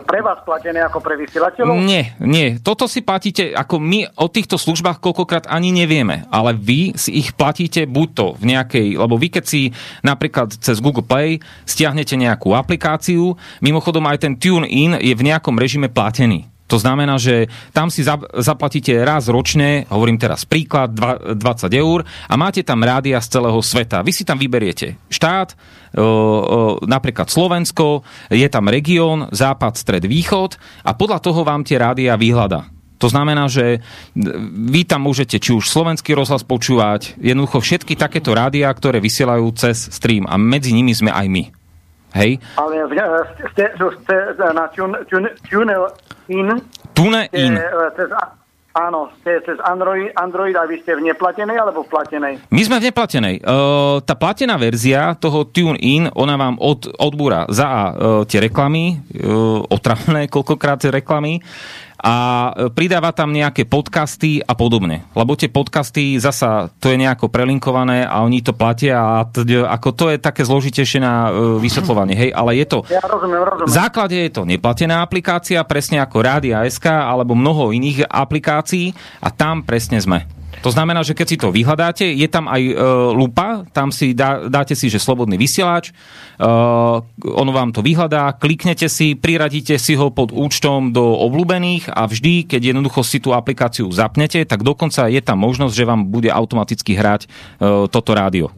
Pre vás platené ako pre vysielateľov? Nie. Toto si platíte, ako my o týchto službách koľkokrát ani nevieme, ale vy si ich platíte buď to v nejakej, lebo vy keď si napríklad cez Google Play stiahnete nejakú aplikáciu, mimochodom aj ten TuneIn je v nejakom režime platený. To znamená, že tam si zaplatíte raz ročne, hovorím teraz príklad, 20 eur a máte tam rádia z celého sveta. Vy si tam vyberiete štát, napríklad Slovensko, je tam región, západ, stred, východ a podľa toho vám tie rádia vyhľada. To znamená, že vy tam môžete či už slovenský rozhlas počúvať, jednoducho všetky takéto rádia, ktoré vysielajú cez stream a medzi nimi sme aj my. Hej. Ale ste na TuneIn. Áno, ste cez Android a vy ste v neplatenej alebo v platenej? My sme v neplatenej. Tá platená verzia toho TuneIn, ona vám odbúra za tie reklamy, otravné koľkokrát tie reklamy, a pridáva tam nejaké podcasty a podobne. Lebo tie podcasty zasa, to je nejako prelinkované a oni to platia a ako to je také zložitejšie na vysvetľovanie. Hej, ale je to... Ja rozumiem. V základe je to neplatená aplikácia, presne ako Rádia SK alebo mnoho iných aplikácií a tam presne sme. To znamená, že keď si to vyhľadáte, je tam aj lupa, tam si dáte si, že slobodný vysielač, ono vám to vyhľadá, kliknete si, priradíte si ho pod účtom do obľúbených a vždy, keď jednoducho si tú aplikáciu zapnete, tak dokonca je tam možnosť, že vám bude automaticky hrať toto rádio.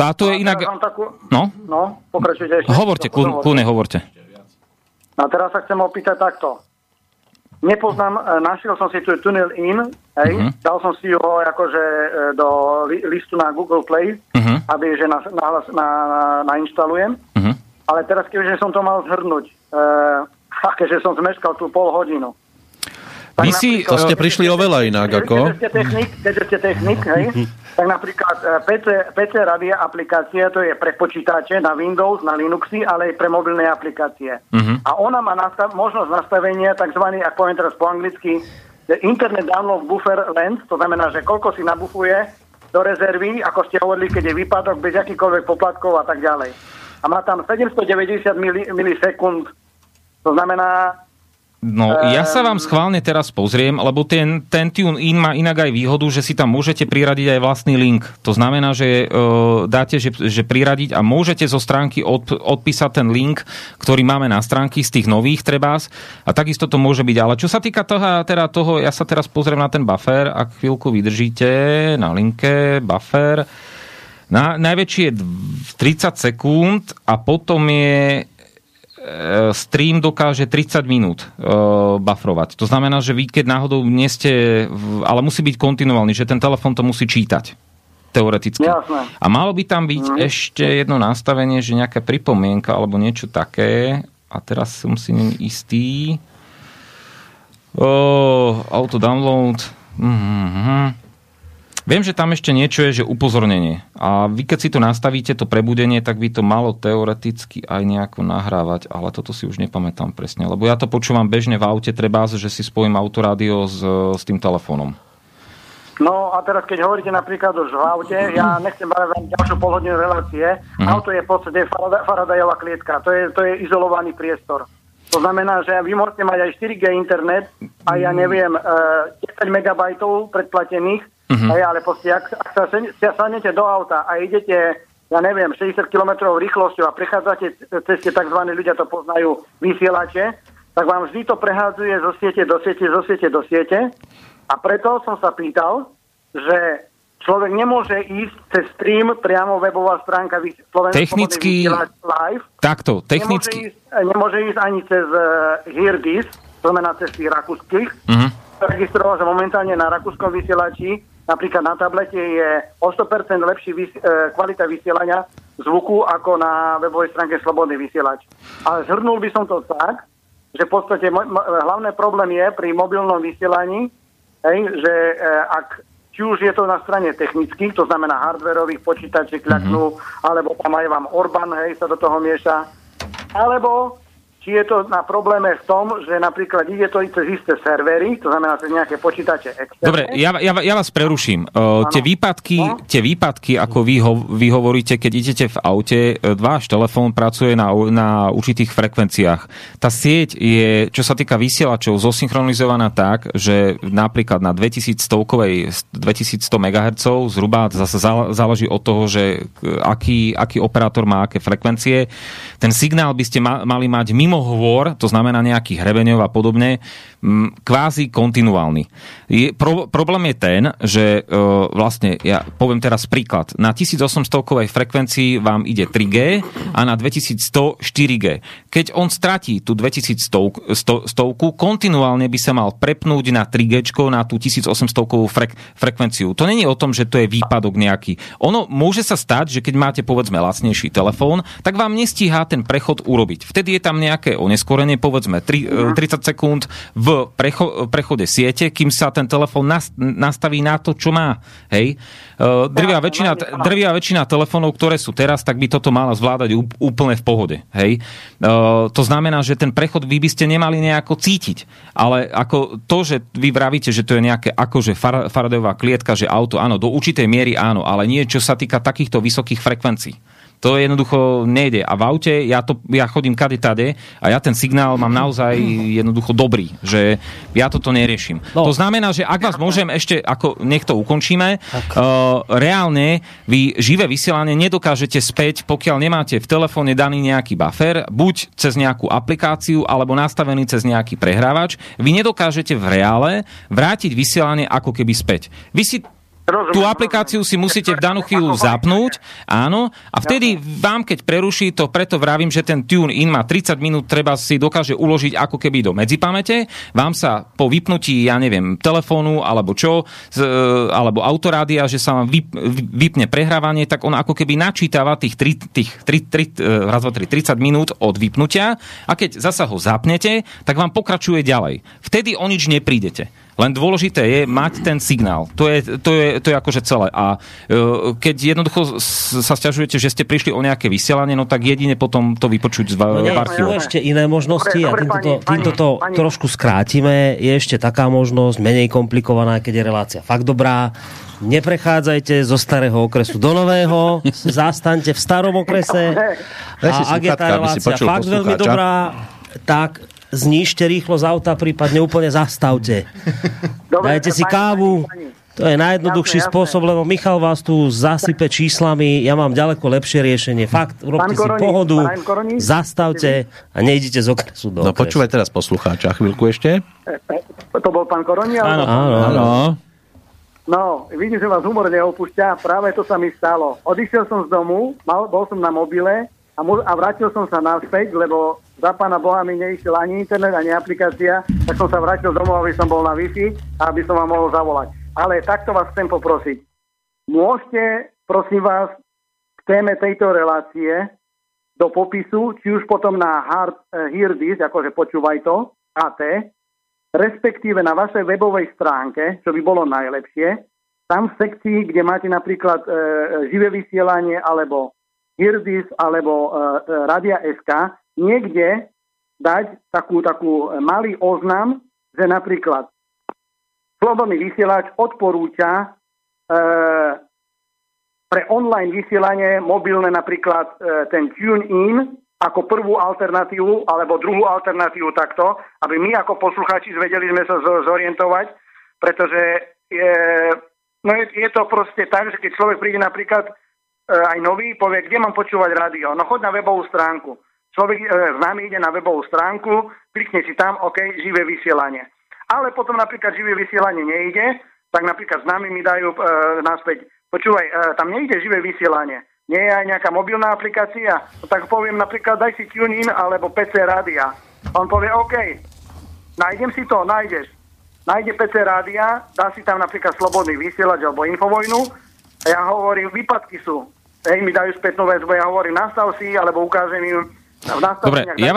Táto je inak... No, pokračujte ešte. Hovorte, kľudne hovorte. A teraz sa chcem opýtať takto. Našiel som si tu TuneIn, dal som si ho akože do listu na Google Play, aby že nainštalujem. Ale teraz, keďže som to mal zhrnúť, a keďže som zmeškal tú pol hodinu. To ste prišli oveľa inak, ako? Keďže ste technik, tak napríklad PC Rádia aplikácie, to je pre počítače na Windows, na Linuxy, ale aj pre mobilné aplikácie. A ona má možnosť nastavenia takzvaný, ak poviem teraz po anglicky, Internet Download Buffer Length, to znamená, že koľko si nabufuje do rezervy, ako ste hovorili, keď je výpadok, bez akýchkoľvek poplatkov a tak ďalej. A má tam 790 milisekúnd, to znamená No, ja sa vám schválne teraz pozriem, lebo ten TuneIn má inak aj výhodu, že si tam môžete priradiť aj vlastný link. To znamená, že dáte, že priradiť a môžete zo stránky odpísať ten link, ktorý máme na stránky z tých nových trebás a takisto to môže byť. Ale čo sa týka toho, ja sa teraz pozriem na ten buffer, ak chvíľku vydržíte na linke, buffer. Najväčší je 30 sekúnd a potom je stream dokáže 30 minút bufferovať. To znamená, že vy keď náhodou nie ste, ale musí byť kontinuálny, že ten telefon to musí čítať. Teoreticky. Jasné. A malo by tam byť ešte jedno nastavenie, že nejaká pripomienka alebo niečo také. A teraz som si neistý. Auto download. Viem, že tam ešte niečo je, že upozornenie. A vy, keď si to nastavíte, to prebudenie, tak by to malo teoreticky aj nejako nahrávať, ale toto si už nepamätám presne, lebo ja to počúvam bežne v aute, treba, že si spojím autorádio s tým telefónom. No a teraz, keď hovoríte napríklad už v aute, ja nechcem vám ďalšiu polhodinu relácie, auto je v podstate Faradayova klietka, to je izolovaný priestor. To znamená, že vy môžete mať aj 4G internet a ja neviem, 10 megabajtov predplatených, ale proste, ak sa sadnete do auta a idete, ja neviem, 60 km rýchlosťou a prechádzate cez tie tzv. Ľudia to poznajú vysielače, tak vám vždy to prehádzuje zo siete do siete, zo siete do siete. A preto som sa pýtal, že človek nemôže ísť cez stream priamo webová stránka technicky live. Takto, technicky. Nemôže ísť ani cez Hirdis, to znamená cez tých rakúskych. Registroval, že momentálne na rakúskom vysielači napríklad na tablete je o 100% lepší kvalita vysielania zvuku ako na webovej stránke Slobodný vysielač. Ale zhrnul by som to tak, že v podstate hlavný problém je pri mobilnom vysielaní, že ak či už je to na strane technických, to znamená hardwareových počítačí kľaknú, alebo tam aj vám Orbán sa do toho mieša, alebo či je to na probléme v tom, že napríklad ide to cez isté servery, to znamená cez nejaké počítače externé. Dobre, ja vás preruším. Tie výpadky, ako vy hovoríte, keď idete v aute, váš telefón pracuje na určitých frekvenciách. Tá sieť je, čo sa týka vysielačov, zosynchronizovaná tak, že napríklad na 2100 MHz zhruba zase záleží od toho, že aký operátor má aké frekvencie. Ten signál by ste mali mať mimo hôr, to znamená nejakých hrebeňov a podobne, kvázi kontinuálny. Problém je ten, že vlastne, ja poviem teraz príklad, na 1800-kovej frekvencii vám ide 3G a na 2100 4G. Keď on stratí tú 2100-ku, kontinuálne by sa mal prepnúť na 3G-čko, na tú 1800-kovú frekvenciu. To nie je o tom, že to je výpadok nejaký. Ono môže sa stať, že keď máte povedzme lacnejší telefón, tak vám nestíhá ten prechod urobiť. Vtedy je tam nejaké oneskorenie, povedzme 30 sekúnd v prechode siete, kým sa ten telefón nastaví na to, čo má. Hej. Drvivá väčšina telefónov, ktoré sú teraz, tak by toto mala zvládať úplne v pohode. Hej. To znamená, že ten prechod vy by ste nemali nejako cítiť. Ale ako to, že vy vravíte, že to je nejaké akože Faradayová klietka, že auto, áno, do určitej miery áno, ale nie čo sa týka takýchto vysokých frekvencií. To jednoducho nejde. A v aute ja chodím kade-tade a ja ten signál mám naozaj jednoducho dobrý, že ja toto neriešim. No. To znamená, že ak vás môžem ešte, ako nech to ukončíme, reálne vy živé vysielanie nedokážete späť, pokiaľ nemáte v telefóne daný nejaký buffer, buď cez nejakú aplikáciu, alebo nastavený cez nejaký prehrávač, vy nedokážete v reále vrátiť vysielanie ako keby späť. Vy si tú aplikáciu si musíte v danú chvíľu zapnúť, áno, a vtedy vám, keď preruší, to preto vravím, že ten TuneIn má 30 minút, treba si dokáže uložiť ako keby do medzipamäte, vám sa po vypnutí, ja neviem, telefónu, alebo čo, alebo autorádia, že sa vám vypne prehrávanie, tak on ako keby načítava tých 30 minút od vypnutia a keď zasa ho zapnete, tak vám pokračuje ďalej. Vtedy o nič neprídete. Len dôležité je mať ten signál. To je akože celé. A keď jednoducho sa sťažujete, že ste prišli o nejaké vysielanie, no tak jedine potom to vypočuť z archívu. Je ešte iné možnosti a týmto to trošku skrátime. Je ešte taká možnosť, menej komplikovaná, keď je relácia fakt dobrá. Neprechádzajte zo starého okresu do nového, zastaňte v starom okrese a ak je tá relácia fakt veľmi dobrá, tak znížte rýchlosť auta, prípadne úplne zastavte. Dobre, dajte si kávu. To je najjednoduchší spôsob, lebo Michal vás tu zasype číslami, ja mám ďaleko lepšie riešenie. Fakt, urobte si pohodu, zastavte a nejdite z okresu do okresu. No počúvaj teraz poslucháča, chvíľku ešte. To bol pán Koróni? Áno, áno. No, vidím, že vás humor neopúšťa, práve to sa mi stalo. Odišiel som z domu, bol som na mobile a vrátil som sa naspäť, lebo za pána Boha mi neišiel ani internet, ani aplikácia, tak som sa vrátil domov, aby som bol na Wi-Fi a aby som vám mohol zavolať. Ale takto vás chcem poprosiť. Môžete, prosím vás, k téme tejto relácie do popisu, či už potom na Hear This, akože počúvaj to, AT, respektíve na vašej webovej stránke, čo by bolo najlepšie, tam v sekcii, kde máte napríklad živé vysielanie, alebo Hear This, alebo Rádia SK, niekde dať takú malý oznam, že napríklad Slobodný vysielač odporúča pre online vysielanie mobilné napríklad ten TuneIn ako prvú alternatívu alebo druhú alternatívu takto, aby my ako poslucháči vedeli sme sa zorientovať, pretože je to proste tak, že keď človek príde napríklad aj nový, povie, kde mám počúvať rádio? No choď na webovú stránku. Človek známy ide na webovú stránku, klikne si tam, OK, živé vysielanie. Ale potom napríklad živé vysielanie nejde, tak napríklad známi mi dajú naspäť, počúvaj, tam nejde živé vysielanie, nie je aj nejaká mobilná aplikácia, no, tak poviem napríklad daj si TuneIn alebo PC Rádia. On povie, OK, nájdem si to, nájde PC Rádia, dá si tam napríklad Slobodný vysielač alebo Infovojnu a ja hovorím, výpadky sú, mi dajú spätnú väzbu, ja hovorím, nastav si, alebo ukážem im. Dobre, ja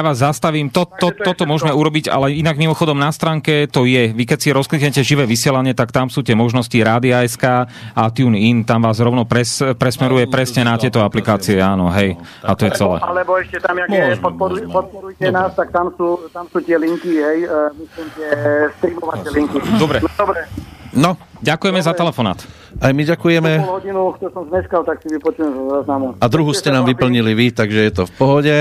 vás zastavím, toto môžeme urobiť, ale inak mimochodom na stránke to je, vy keď si rozkliknete živé vysielanie, tak tam sú tie možnosti Rádia SK a TuneIn, tam vás rovno presmeruje presne na tieto aplikácie, áno, hej, a to je celé. Alebo ešte tam, jak podporujte nás, tak tam sú tie linky, hej, myslím, tie streamovacie linky. Dobre. No, ďakujeme za telefonát. Aj my ďakujeme. Hodinu, čo som zmeškal, tak si vypočujem záznamu. A druhú ste nám vyplnili vy, takže je to v pohode.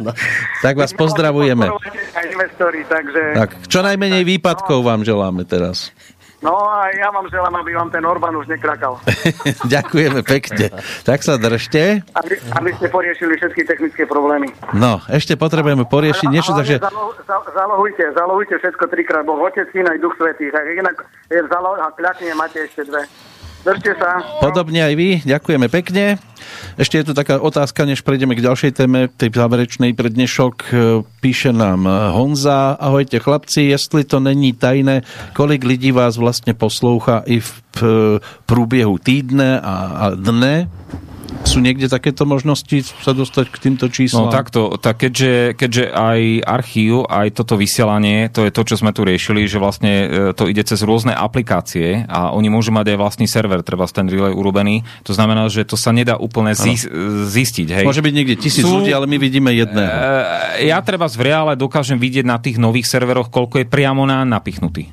No, tak vás pozdravujeme. Tak, čo najmenej výpadkov vám želáme teraz. No a ja vám želám, aby vám ten Orbán už nekrakal. Ďakujeme pekne. Tak sa držte. Aby ste poriešili všetky technické problémy. No, ešte potrebujeme poriešiť niečo, takže... Zalohujte všetko trikrát, bo Otec, Syn aj Duch Svätý. Tak inak je zaloh a kľakne, máte ešte dve. Držte sa. Podobne aj vy, ďakujeme pekne. Ešte je tu taká otázka, než prejdeme k ďalšej téme, tej záverečnej pre dnešok. Píše nám Honza, ahojte chlapci, jestli to není tajné, kolik lidí vás vlastne poslúcha i v průběhu týdne a dne? Sú niekde takéto možnosti sa dostať k týmto číslom? No takto, tak keďže aj archív, aj toto vysielanie, to je to, čo sme tu riešili, že vlastne to ide cez rôzne aplikácie a oni môžu mať aj vlastný server, treba ten relay urobený, to znamená, že to sa nedá úplne zistiť. Hej. Môže byť niekde 1000 ľudí, ale my vidíme jedného. Ja treba v reále dokážem vidieť na tých nových serveroch, koľko je priamo na napichnutý.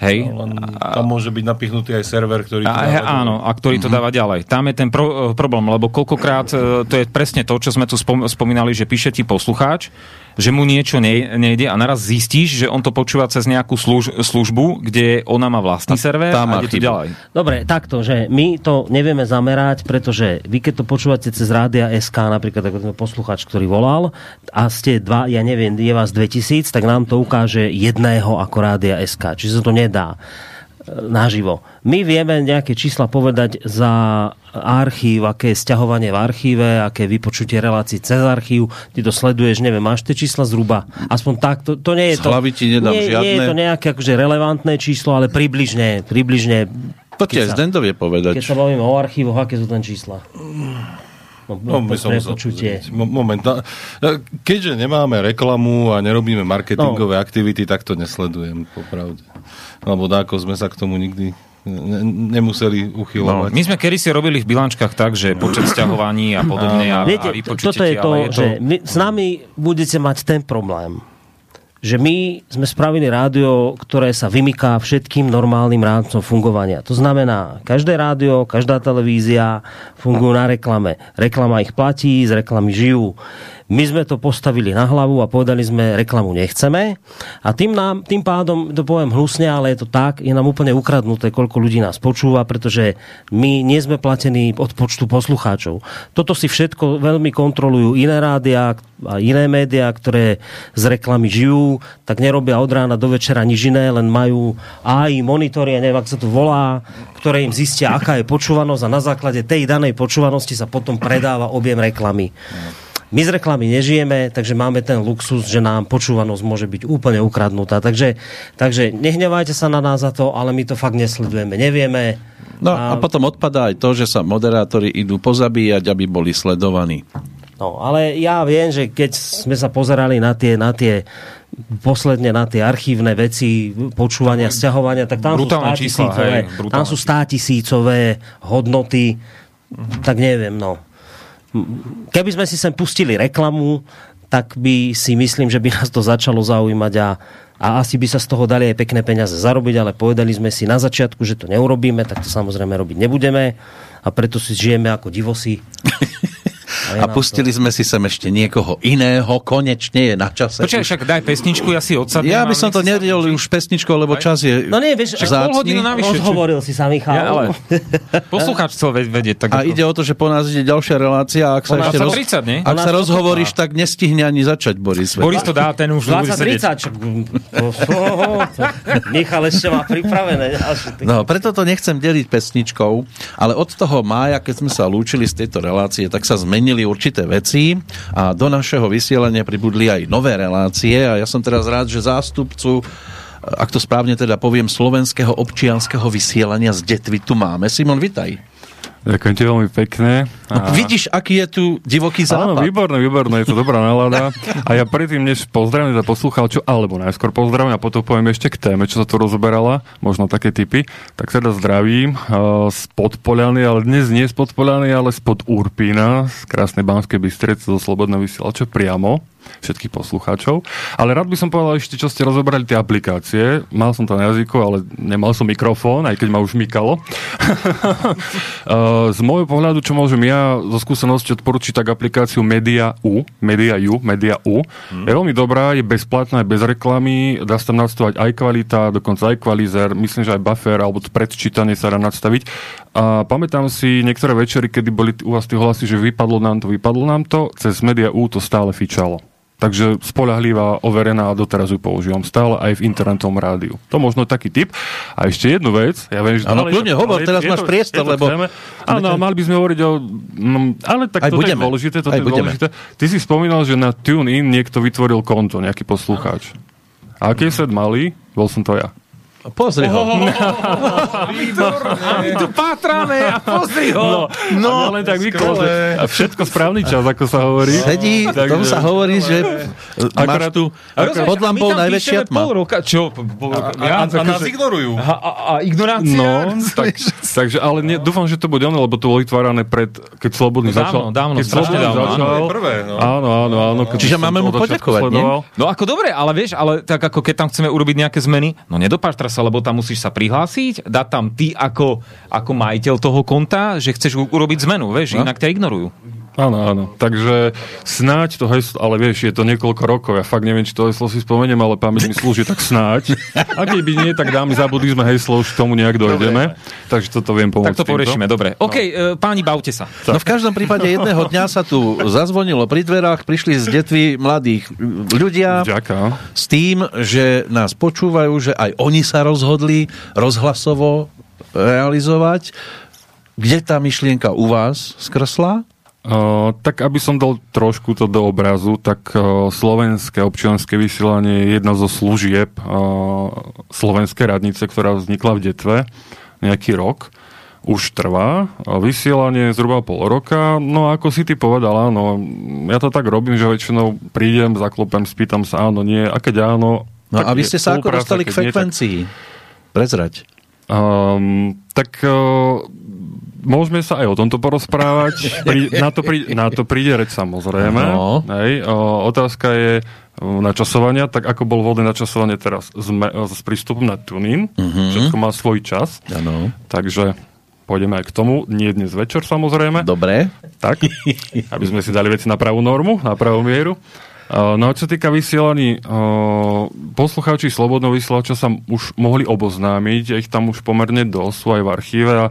Hej. No, tam môže byť napichnutý aj server, ktorý to dáva to dáva ďalej. Tam je ten problém, lebo koľkokrát to je presne to, čo sme tu spomínali, že píše ti poslucháč, že mu niečo nejde a naraz zistíš, že on to počúva cez nejakú službu, kde ona má vlastný server a ide tu ďalej. Dobre, takto, že my to nevieme zamerať, pretože vy keď to počúvate cez Rádia SK, napríklad ako ten poslucháč, ktorý volal, a ste dva, ja neviem, je vás 2000, tak nám to ukáže jedného ako Rádia SK. Čiže sa to nedá naživo. My vieme nejaké čísla povedať za archív, aké je sťahovanie v archíve, aké vypočutie relácií cez archív. Ty to sleduješ, neviem, máš tie čísla zhruba. Aspoň tak, to nie je to... Z hlavy ti nedám žiadne. Nie je to nejaké akože relevantné číslo, ale približne... To ti aj Zdendo vie povedať. Keď sa bavíme o archívoch, aké sú tam čísla? Moment. Keďže nemáme reklamu a nerobíme marketingové aktivity, tak to nesledujem, popravde. Lebo dáko sme sa k tomu nikdy nemuseli uchylovať. No, my sme kedysi robili v bilančkách tak, že počet sťahovaní a podobne a vypočutí. Toto je to, že s nami budete mať ten problém, že my sme spravili rádio, ktoré sa vymyká všetkým normálnym rámcom fungovania. To znamená, každé rádio, každá televízia fungujú na reklame. Reklama ich platí, z reklamy žijú. My sme to postavili na hlavu a povedali sme, reklamu nechceme. A tým pádom, to poviem hnusne, ale je to tak, je nám úplne ukradnuté, koľko ľudí nás počúva, pretože my nie sme platení od počtu poslucháčov. Toto si všetko veľmi kontrolujú iné rádia a iné médiá, ktoré z reklamy žijú, tak nerobia od rána do večera nič iné, len majú AI monitory, neviem, ak sa to volá, ktoré im zistia, aká je počúvanosť a na základe tej danej počúvanosti sa potom predáva objem reklamy. My z reklamy nežijeme, takže máme ten luxus, že nám počúvanosť môže byť úplne ukradnutá. Takže nehnevajte sa na nás za to, ale my to fakt nesledujeme, nevieme. No a potom odpadá aj to, že sa moderátori idú pozabíjať, aby boli sledovaní. No, ale ja viem, že keď sme sa pozerali na tie posledne na tie archívne veci počúvania, sťahovania, tak tam sú 100 000 hodnoty, tak neviem, no. Keby sme si sem pustili reklamu, tak by si myslím, že by nás to začalo zaujímať a asi by sa z toho dali aj pekné peniaze zarobiť, ale povedali sme si na začiatku, že to neurobíme, tak to samozrejme robiť nebudeme a preto si žijeme ako divosí. A pustili sme si sem ešte niekoho iného, konečne je na čase. Počkaj, však daj pesničku, ja si odsadím. Ja by som to neriedol už pesničkou, lebo čas je. No nie, vieš, pol hodinu navyše. Rozhovoril si sa, Michal. Ja, ale poslucháč chcel vedieť. Tak a ide o to, že po nás ide ďalšia relácia a ak sa ešte 30, nie? Ak sa rozhovoríš, tak nestihne ani začať, Boris. Boris to dá, ten už bude sedieť. 20:30. Michal ešte má pripravené. No, preto to nechcem deliť pesničkou, ale od toho mája, keď sme sa lúčili z tejto relácie, tak sa zmenili určité veci a do našeho vysielania pribudli aj nové relácie a ja som teraz rád, že zástupcu, ak to správne teda poviem, Slovenského občianskeho vysielania z Detvy tu máme. Simon, vitaj. Ďakujem ti veľmi pekne. A no, vidíš, aký je tu divoký západ. Áno, výborné, je to dobrá nálada. A ja predtým, než pozdravím za poslucháčov, alebo najskôr pozdravím a potom poviem ešte k téme, čo sa tu rozoberala, možno také tipy, tak teda zdravím spod Poliany, ale dnes nie spod Poliany, ale spod Urpína, z krásnej Banskej Bystrice, zo Slobodného vysielača priamo všetkých poslucháčov. Ale rád by som povedal ešte, čo ste rozobrali tie aplikácie. Mal som to na jazyku, ale nemal som mikrofón, aj keď ma už mykalo. Z môjho pohľadu, čo môžem ja zo skúsenosti odporúčiť, tak aplikáciu Media U. Je veľmi dobrá, je bezplatná, je bez reklamy, dá sa tam nastavovať aj kvalita, dokonca aj kvalizer, myslím, že aj buffer, alebo predčítanie sa dá nastaviť. A pamätám si niektoré večery, kedy boli u vás tí hlasy, že vypadlo nám to, cez Media U to stále fičalo. Takže spoľahlivá, overená, doteraz ju používam stále aj v internetovom rádiu. To možno taký tip. A ešte jednu vec, ja viem, že ano, kľudne hovor, teraz máš priestor, lebo áno, mali by sme hovoriť o ale tak to je dôležité, Ty si spomínal, že na TuneIn niekto vytvoril konto, nejaký poslucháč. A aký set malý, bol som to ja. Pozri ho. A my tu pátrame a pozri ho. No, len tak vyklozne. A všetko správny čas, ako sa hovorí. Sedí, tomu sa hovorí, že máš tu pod lampou najväčšia tma. A nás ignorujú. A ignorácia. No, takže, ale dúfam, že to bude ono, lebo to bolo vytvárané keď Slobodný začal. Dávno. Áno. Čiže máme mu poďakovať, nie? No ako dobre, ale vieš, ale tak ako keď tam chceme urobiť nejaké zmeny, no nedopáš lebo tam musíš sa prihlásiť, dať tam ty ako majiteľ toho konta, že chceš urobiť zmenu, vieš, inak ťa ignorujú. Áno. Takže snáď to heslo, ale vieš, je to niekoľko rokov, ja fakt neviem, či to heslo si spomeniem, ale pamäť mi slúži, tak snáď. A keby nie, tak dáme zabudli sme heslo, už k tomu nejak dojdeme. Takže toto viem pomôcť. Tak to poriešime, dobre. OK, páni, bavte sa. No v každom prípade jedného dňa sa tu zazvonilo pri dverách, prišli z Detvy mladých ľudia s tým, že nás počúvajú, že aj oni sa rozhodli rozhlasovo realizovať. Kde tá myšlienka u vás skrsla? Tak aby som dal trošku to do obrazu, tak Slovenské občianske vysielanie je jedna zo služieb slovenskej radnice, ktorá vznikla v Detve nejaký rok. Už trvá vysielanie zhruba pol roka. No ako si ty povedala, áno, ja to tak robím, že väčšinou prídem, zaklopem, spýtam sa áno, nie, a keď áno... No a vy ste sa ako dostali k frekvencii? Prezrať. Môžeme sa aj o tomto porozprávať. Na to príde reč, samozrejme. No. Otázka je, načasovania, tak ako bol voľné načasovanie teraz s prístupom na TuneIn. Mm-hmm. Všetko má svoj čas. Ano. Takže pôjdeme aj k tomu. Nie dnes večer, samozrejme. Dobre. Tak, aby sme si dali veci na pravú normu, na pravú mieru. No a čo sa týka vysielaní, poslucháči Slobodného vysielača sa už mohli oboznámiť, ich tam už pomerne dosť, sú aj v archíve a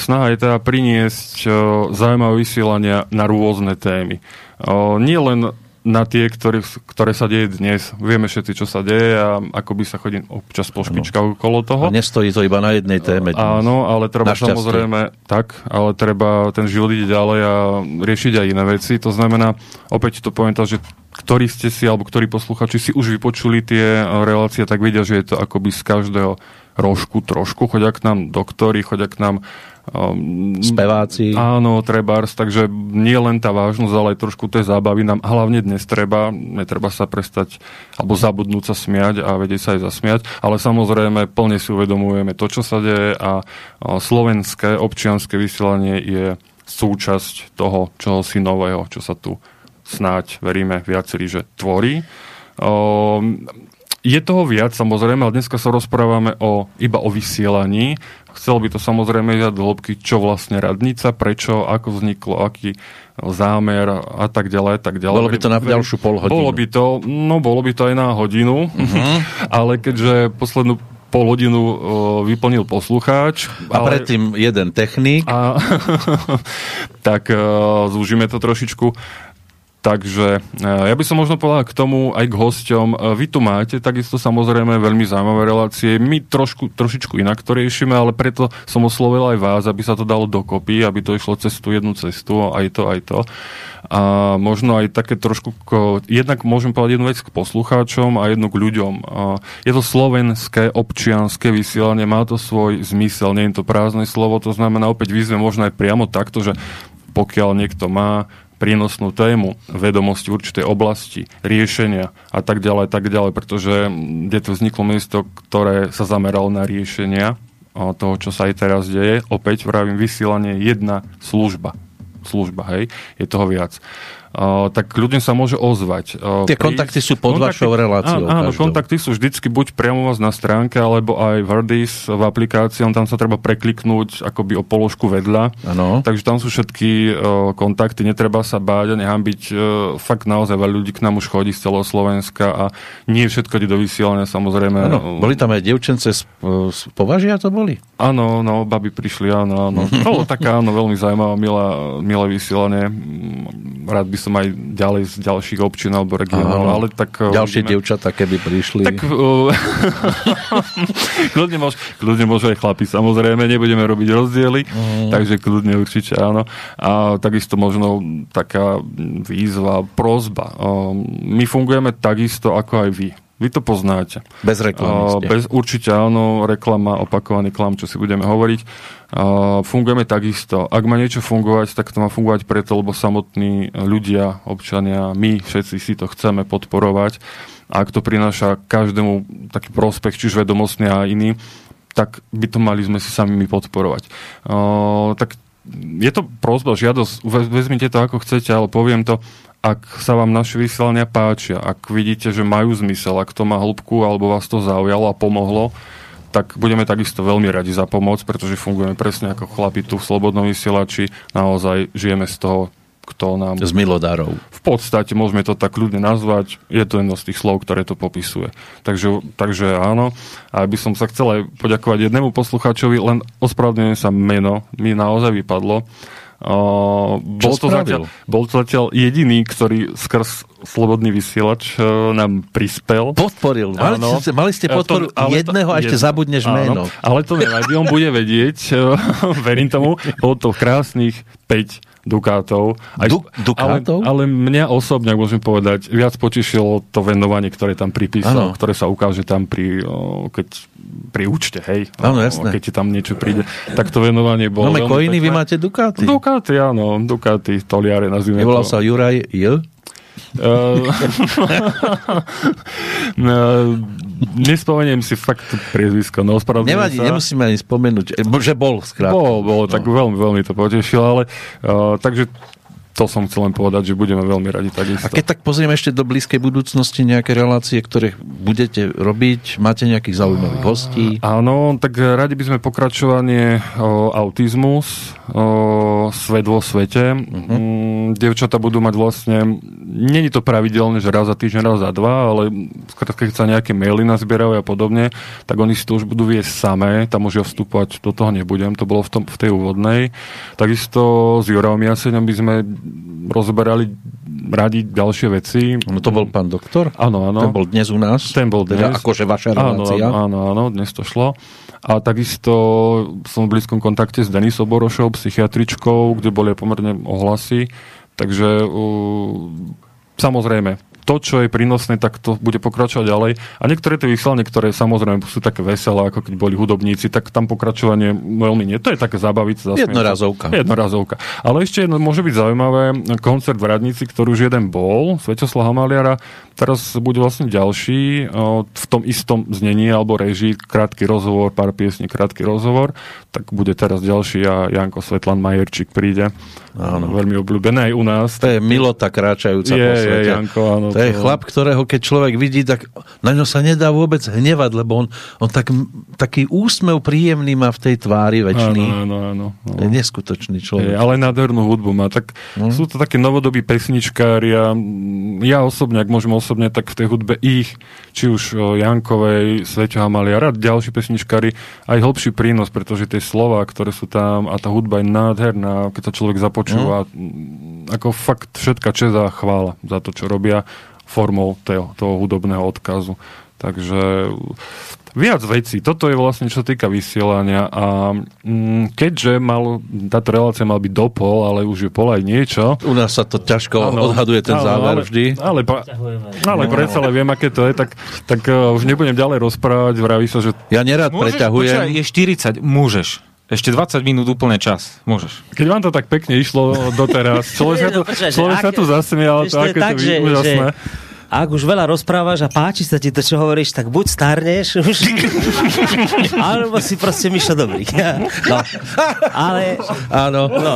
snaha je teda priniesť zaujímavé vysielania na rôzne témy. Nie len na tie, ktoré sa deje dnes. Vieme všetci, čo sa deje a ako by sa chodí občas po špičkách okolo toho. A nestojí to iba na jednej téme. Áno, ale treba samozrejme tak, ale treba ten život ide ďalej a riešiť aj iné veci. To znamená, opäť to poviem tak, že ktorí ste si, alebo ktorí posluchači si už vypočuli tie relácie, tak vedia, že je to akoby z každého rožku trošku. Chodia k nám doktori, chodia k nám speváci. Áno, trebárs, takže nie len tá vážnosť, ale aj trošku tej zábavy nám hlavne dnes treba. Netreba sa prestať alebo zabudnúť sa smiať a vedieť sa aj zasmiať, ale samozrejme plne si uvedomujeme to, čo sa deje a Slovenské občianske vysielanie je súčasť toho čohosi nového, čo sa tu snáď, veríme viacerí, že tvorí. Je toho viac, samozrejme, ale dneska sa rozprávame iba o vysielaní. Chcel by to samozrejme ísť do hĺbky, čo vlastne radnica, prečo, ako vzniklo, aký zámer a tak ďalej, tak ďalej. Bolo by to na ďalšiu polhodinu. Bolo by to aj na hodinu, ale keďže poslednú polhodinu vyplnil poslucháč. A predtým jeden technik. Tak zúžime to trošičku. Takže ja by som možno povedal k tomu aj k hosťom. Vy tu máte takisto samozrejme veľmi zaujímavé relácie. My trošičku inak to riešime, ale preto som oslovil aj vás, aby sa to dalo dokopy, aby to išlo cez tú jednu cestu, aj to. A možno aj také trošku, jednak môžem povedať jednu vec k poslucháčom a jednu k ľuďom. Je to slovenské občianske vysielanie, má to svoj zmysel, nie je to prázdne slovo, to znamená opäť výzve možno aj priamo takto, že pokiaľ niekto má prínosnú tému, vedomosti určitej oblasti, riešenia a tak ďalej, pretože Detva vzniklo miesto, ktoré sa zameralo na riešenia toho, čo sa aj teraz deje. Opäť vravím, vysielanie jedna služba. Služba, hej? Je toho viac. Tak ľudia sa môže ozvať. Tie kontakty sú pod vašou reláciou. Áno, kontakty sú vždycky buď priamo vás na stránke, alebo aj v Hrdys, v aplikácii, tam sa treba prekliknúť akoby o položku vedľa. Ano. Takže tam sú všetky kontakty, netreba sa báť a nehambiť. Fakt naozaj veľa ľudí k nám už chodí z celého Slovenska a nie všetko ide do vysielania, samozrejme. Ano, boli tam aj dievčence z Považia to boli? Áno, no, baby prišli, áno. Bolo taká, veľmi zaujímavá, milé vysielanie. Rád by som aj ďalej z ďalších občín alebo regionov, ale tak... Ďalšie dievčatá, keby prišli. Tak... kľudne môžu aj chlapi, samozrejme, nebudeme robiť rozdiely, takže kľudne určite áno. A takisto možno taká výzva, prosba. My fungujeme takisto ako aj vy. Vy to poznáte. Bez reklamy. Určite áno, reklama, opakovaný klam, čo si budeme hovoriť. Fungujeme takisto. Ak má niečo fungovať, tak to má fungovať preto, lebo samotní ľudia, občania, my všetci si to chceme podporovať. A ak to prináša každému taký prospech, čiže vedomostný a iný, tak by to mali sme si samými podporovať. Tak je to prosba, žiadosť, vezmite to ako chcete, ale poviem to, ak sa vám naše vysielania páčia, ak vidíte, že majú zmysel, ak to má hĺbku, alebo vás to zaujalo a pomohlo, tak budeme takisto veľmi radi za pomoc, pretože fungujeme presne ako chlapi tu v Slobodnom vysielači. Naozaj žijeme z toho, kto nám... Z milodarov. V podstate môžeme to tak ľudne nazvať. Je to jedno z tých slov, ktoré to popisuje. Takže áno. A by som sa chcel aj poďakovať jednému poslucháčovi, len ospravedlňujem sa, meno mi naozaj vypadlo. Bol to zatiaľ jediný, ktorý skrz Slobodný vysielač nám prispel. Podporil. Mali ste podporu jedného a ešte zabudneš meno. Ale to nevadí, on bude vedieť. Verím tomu. Bolo to krásnych 5 dukátov. Dukátov? Ale mňa osobne, ak môžem povedať, viac potešilo to venovanie, ktoré tam pripísal, ktoré sa ukáže tam pri účte, hej. Áno, jasné. Keď ti tam niečo príde. Tak to venovanie bolo... No, koiny, vy máte dukáty. Dukáty, áno. Dukáty, toliare nazvime. Volal sa Juraj J. Nespomeniem si fakt priezvisko, no ospravedlňujem sa. Nevadí, nemusíme ani spomenúť, že bol skrátka. Bolo, tak veľmi to potešilo, ale takže to som chcel len povedať, že budeme veľmi radi takisto. A keď tak pozrieme ešte do blízkej budúcnosti nejaké relácie, ktoré budete robiť, máte nejakých zaujímavých hostí? Áno, tak radi by sme pokračovanie autizmus, svet vo svete. Dievčatá budú mať vlastne, nie je to pravidelné, že raz za týždeň, raz za dva, ale keď sa nejaké maily nazbierajú a podobne, tak oni si to už budú viesť samé, tam už ja vstúpať do toho nebudem, to bolo v tej úvodnej. Takisto s Jurom Jaseňom by sme rozberali radi ďalšie veci. No to bol pán doktor? Áno, áno. Ten bol dnes u nás? Ten bol dnes. Teda akože vaša relácia? Áno, áno, áno, dnes to šlo. A takisto som v blízkom kontakte s Denisou Borošou, psychiatričkou, kde boli pomerne ohlasy. Takže samozrejme, to, čo je prínosné, tak to bude pokračovať ďalej. A niektoré tie vysielania, ktoré samozrejme sú také veselé, ako keď boli hudobníci, tak tam pokračovanie veľmi nie. To je také zabaviť sa. Jednorazovka. Jednorazovka. Ale ešte jedno môže byť zaujímavé, koncert v Radnici, ktorý už jeden bol, Svetoslava Hamaliara, teraz bude vlastne ďalší v tom istom znení alebo režii, krátky rozhovor, pár piesní, krátky rozhovor, tak bude teraz ďalší a Janko Svetlan Majerčík príde. Áno. Veľmi obľúbené aj u nás. To je Milota kráčajúca po svete. Je, Janko, áno. To je chlap, ktorého keď človek vidí, tak na ňo sa nedá vôbec hnevať, lebo on taký úsmev príjemný má v tej tvári väčšiný. Áno, áno, áno. Je neskutočný človek. Je, ale nádhernú hudbu má. Tak sú to také novodobí pesničkári a ja osobne, ak môžem osobne, tak v tej hudbe ich, či už Jankovej, Sveťo Hamaliara, ďalší pesničkári, aj hlbší prínos, pretože tie slova, ktoré sú tam a tá hudba je nádherná, keď sa človek započúva. Ako fakt všetka česť a chvála za to, čo robia formou toho hudobného odkazu. Takže viac vecí. Toto je vlastne, čo sa týka vysielania. A keďže táto relácia mal byť dopol, ale už je pol aj niečo. U nás sa to ťažko odhaduje ten záver vždy. Ale predsa viem, aké to je, tak už nebudem ďalej rozprávať. Vraví sa, že... Ja nerad preťahujem. Je 40, môžeš. Ešte 20 minút úplne čas. Môžeš. Keď vám to tak pekne išlo doteraz. Človek sa tu zasmial. To je tak, že úžasné. Ak už veľa rozprávaš a páči sa ti to, čo hovoríš, tak buď starneš už, alebo si proste Mišo Dobrík. No. Ale... Áno. No.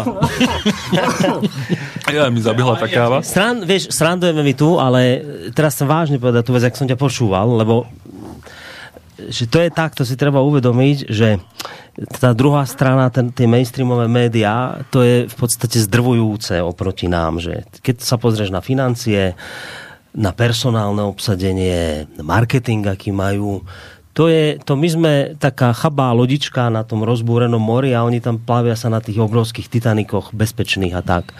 Ja mi zabihla tá káva. Srandujeme mi tu, ale teraz som vážne povedal tú vec, jak som ťa počúval, lebo že to je tak, to si treba uvedomiť, že tá druhá strana, tie mainstreamové médiá, to je v podstate zdrvujúce oproti nám, že keď sa pozrieš na financie, na personálne obsadenie, marketing, aký majú, to my sme taká chabá lodička na tom rozbúrenom mori a oni tam plavia sa na tých obrovských titanikoch bezpečných a tak.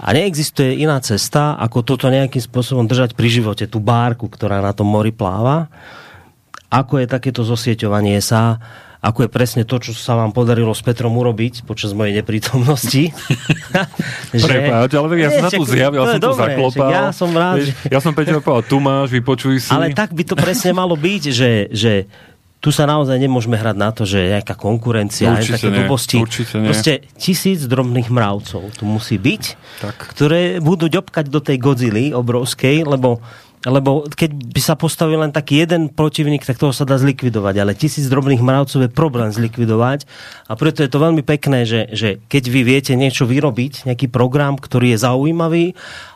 A neexistuje iná cesta, ako toto nejakým spôsobom držať pri živote, tú bárku, ktorá na tom mori pláva, ako je takéto zosieťovanie sa, ako je presne to, čo sa vám podarilo s Petrom urobiť počas mojej neprítomnosti. Prepáč, ale ja som sa tu zjavil, ja som tu zaklopal. Ja som rád. Ja som Peťa povedal, tu máš, vypočuj si. Ale tak by to presne malo byť, že tu sa naozaj nemôžeme hrať na to, že je nejaká konkurencia, je také blbosti. Proste 1000 drobných mravcov tu musí byť, tak, ktoré budú ďobkať do tej Godzily obrovskej, lebo keď by sa postavil len taký jeden protivník, tak toho sa dá zlikvidovať, ale 1000 drobných mravcov je problém zlikvidovať a preto je to veľmi pekné, že keď vy viete niečo vyrobiť, nejaký program, ktorý je zaujímavý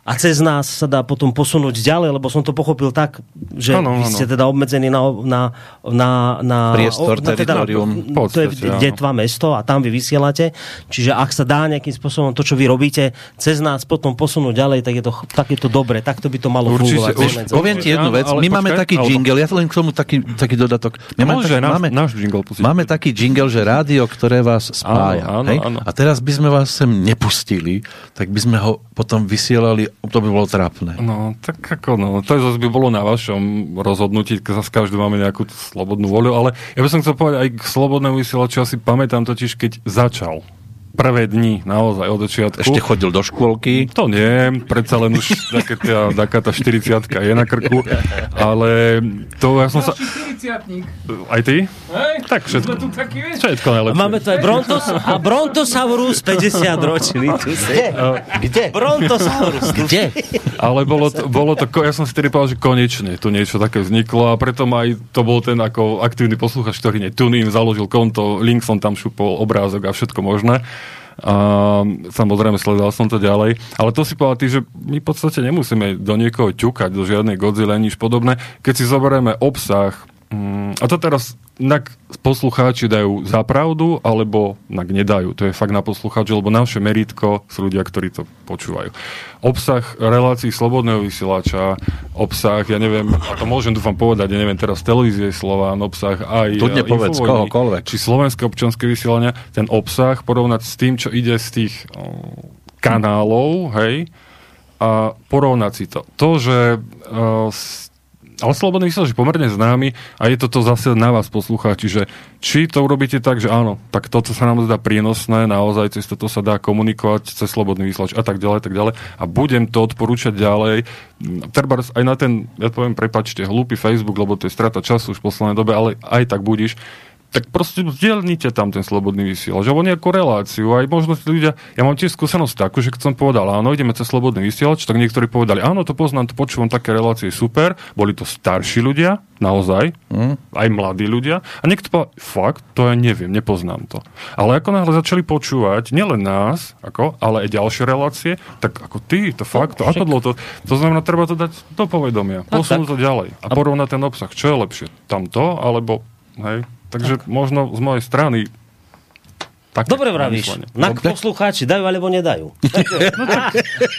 a cez nás sa dá potom posunúť ďalej, lebo som to pochopil tak, že vy ste teda obmedzení na priestor, teritorium, to je Detva mesto a tam vy vysielate, čiže ak sa dá nejakým spôsobom to, čo vy robíte, cez nás potom posunúť ďalej, tak je to dobre, takto by to malo fungovať. Poviem ti jednu vec, my máme taký jingle, ja len k tomu taký dodatok. Máme taký jingle, že rádio, ktoré vás spája. Áno. A teraz by sme vás sem nepustili, tak by sme ho potom vysielali, to by bolo trápne. No, tak to zase by bolo na vašom rozhodnutí, keď zase každý máme nejakú slobodnú voľu, ale ja by som chcel povedať aj k slobodnému vysielaču, asi pamätám totiž, keď začal. Prvé dni, naozaj, od začiatku. Ešte chodil do škôlky? To nie, predsa len už taká tá 40-tka je na krku, ale to ja som sa... 40-tník. Aj ty? Hej, tak všetko najlepšie. Máme tu aj Brontosaurus 50 ročný. Kde? Brontosaurus. Kde? Ale bolo to, ja som si tedy povedal, že konečne tu niečo také vzniklo a preto aj to bol ten ako aktívny posluchač, ktorý TuneIn založil konto, link som tam šupol, obrázok a všetko možné. Samozrejme, sledoval som to ďalej. Ale to si povedal ty, že my v podstate nemusíme do niekoho ťukať, do žiadnej Godzilla, nič podobné. Keď si zoberieme obsah, a to teraz nak poslucháči dajú za pravdu, alebo nak nedajú. To je fakt na poslucháči, lebo naše merítko sú ľudia, ktorí to počúvajú. Obsah relácií Slobodného vysielača, obsah, ja neviem, a to môžem dúfam povedať, ja neviem, teraz televízie Slován, obsah aj Infovojny, či Slovenské občianske vysielania, ten obsah porovnať s tým, čo ide z tých kanálov, hej, a porovnať si to. To, že ale Slobodný vysielač je pomerne známy a je toto zase na vás, poslucháči, že či to urobíte tak, že áno, tak to, čo sa nám zdá prínosné, naozaj cez toto sa dá komunikovať cez Slobodný vysielač a tak ďalej. A budem to odporúčať ďalej. Treba aj na ten, ja poviem, prepáčte, hlúpy Facebook, lebo to je strata času už v poslednej dobe, ale aj tak budíš. Tak proste zdieľnite tam ten Slobodný vysielač, alebo nejakú reláciu, aj možno ľudia, ja mám tiež skúsenosť takú, že keď som povedal, áno, ideme cez Slobodný vysielač, tak niektorí povedali, áno, to poznám, to počúvam, také relácie, super, boli to starší ľudia, naozaj, aj mladí ľudia, a niekto povedal, fakt, to ja neviem, nepoznám to. Ale ako náhle začali počúvať, nielen nás, ale aj ďalšie relácie, tak ako ty, to fakt, to, ako dlho to, to znamená, treba to dať do povedomia, posunúť to ďalej a porovnať ten obsah, čo je lepšie, tamto, alebo, hej. Takže možno z mojej strany také. Dobre vravíš. Nak poslucháči dajú alebo nedajú.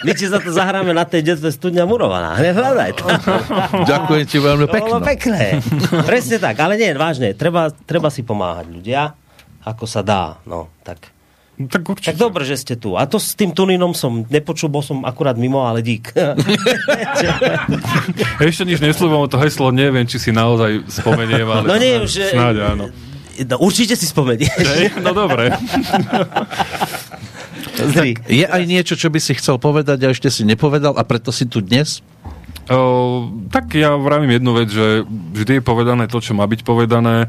My ti za to zahráme na tej Detve studňa murovaná. Nehľadaj to. Ďakujem ti veľmi pekno. Bolo pekné. Presne tak, ale nie, vážne. Treba si pomáhať ľudia, ako sa dá. No, tak. Tak dobre, že ste tu. A to s tým Tuninom som nepočul, bol som akurát mimo, ale dík. Ešte nič nesľúbam, to heslo neviem, či si naozaj spomeniem, ale no nie, že snáď áno. No, určite si spomenieš. No dobre. Tak, je aj niečo, čo by si chcel povedať a ešte si nepovedal a preto si tu dnes? Tak ja vravím jednu vec, že vždy je povedané to, čo má byť povedané.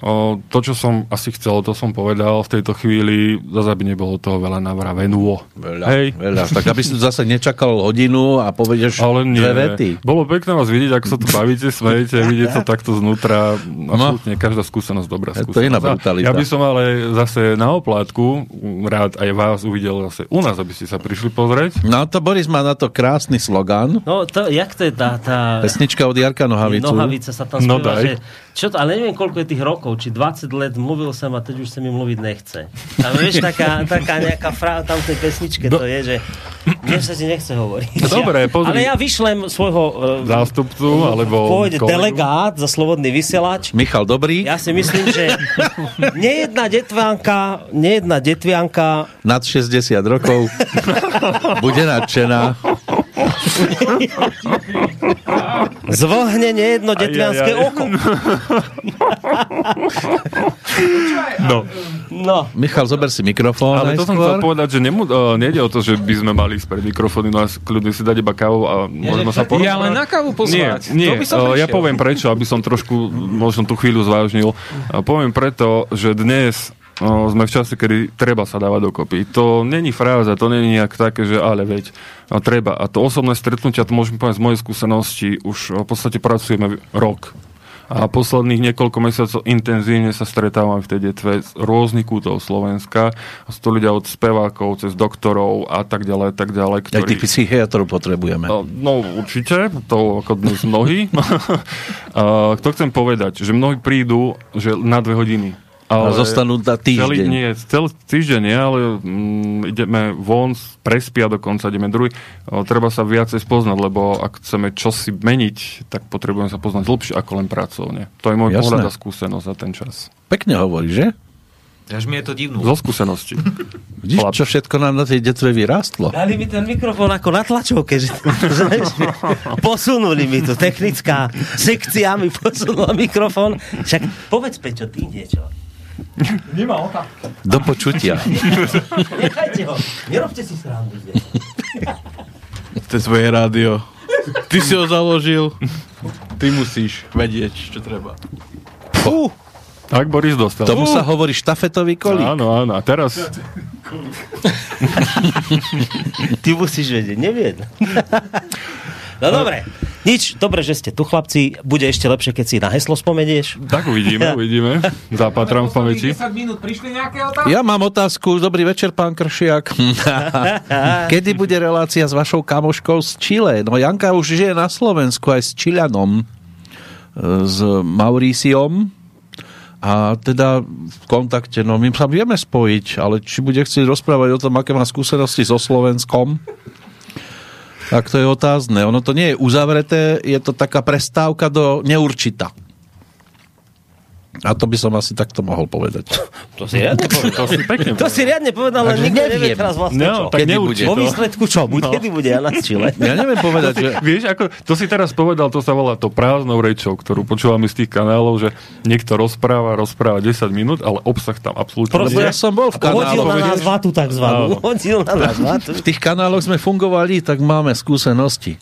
To, čo som asi chcel, to som povedal v tejto chvíli, zase by nebolo toho veľa navravenú. Veľa. Tak aby si zase nečakal hodinu a povedieš dve vety. Bolo pekné vás vidieť, ako sa tu bavíte, smejete, vidieť to takto znútra. Absolutne, každá skúsenosť, dobrá skúsenosť. To je iná brutalita. Ja by som ale zase na oplátku rád aj vás uvidel zase u nás, aby ste sa prišli pozrieť. No to Boris má na to krásny slogan. No to, jak to je tá pesnička od Jarka Nohavicu. Nohavica sa tam spieva, že čo to, ale neviem, koľko je tých rokov, či 20 let mluvil som a teď už sa mi mluviť nechce. Tam vieš, taká nejaká fráza tam v tej pesničke to je, že mne sa ti nechce hovoriť. Dobre, pozri. Ale ja vyšlem svojho zástupcu, alebo pôjde delegát za Slobodný vysielač. Michal Dobrík. Ja si myslím, že nejedna detvianka nad 60 rokov bude nadšená. Zvohne nejedno detvianské oko. No. Michal, zober si mikrofón. Ale to som chcel povedať, že nejde o to, že by sme mali spred mikrofóny, no a kľudne si dať iba kávu a môžeme sa porozprávať. Ja len na kávu pozvať. Nie. Ja poviem prečo, aby som trošku možno tú chvíľu zvážnil. Poviem preto, že dnes sme v čase, kedy treba sa dávať dokopy. To není fráza, to není nejak také, že ale veď, treba. A to osobné stretnutia, to môžem povedať z mojej skúsenosti, už v podstate pracujeme rok. A posledných niekoľko mesiacov intenzívne sa stretávam v tej Detve z rôznych kútov Slovenska. Sú to ľudia od spevákov, cez doktorov a tak ďalej. Ktorí... Aj tých psychiatrov potrebujeme. No určite, to ako dnes mnohí. To chcem povedať, že mnohí prídu že na 2 hodiny. Ale zostanú na týždeň. Celý týždeň nie, ale ideme von, prespia dokonca, ideme druhý. Treba sa viacej spoznať, lebo ak chceme čosi meniť, tak potrebujeme sa poznať lepšie ako len pracovne. To je môj pohľad a skúsenosť za ten čas. Pekne hovoríš, že? Až mi je to divnú. Zo skúsenosti. Vidíš, čo všetko nám na tej Detve vyrástlo? Dali mi ten mikrofón ako na tlačovke. Posunuli mi to. Technická sekcia mi posunula mikrofón. Však povedz, Peťo, ty niečo. Nemá oka. Do počutia. Nechajte ho. Nerobte si srandu. To je svoje rádio. Ty si ho založil. Ty musíš vedieť, čo treba. Tak Boris dostal. Tomu sa hovorí štafetový kolík. Áno. A teraz... Ty musíš vedieť. Neviem. No dobre. Nič, dobre, že ste tu, chlapci. Bude ešte lepšie, keď si na heslo spomenieš. Tak uvidíme. Zapatram v pamäti. 10 minút prišli nejaké otázky? Ja mám otázku. Dobrý večer, pán Kršiak. Kedy bude relácia s vašou kamoškou z Čile? No, Janka už žije na Slovensku aj s Čilianom, s Mauriciom. A teda v kontakte, no my sa vieme spojiť, ale či bude chcieť rozprávať o tom, aké má skúsenosti so Slovenskom, tak to je otázne. Ono to nie je uzavreté, je to taká prestávka do neurčita. A to by som asi takto mohol povedať. To si riadne povedal. To si riadne povedal, ale nikto nevie teraz vlastne čo. Tak nebude. Po výsledku čo? Kedy bude Jana z Čile? Ja neviem povedať. To si, že... Vieš, ako, to si teraz povedal, to sa volá to prázdnou rečou, ktorú počúvame z tých kanálov, že niekto rozpráva 10 minút, ale obsah tam absolútne nie. Ja som bol v kanáloch. Hodil na nás vatu takzvanú. V tých kanáloch sme fungovali, tak máme skúsenosti.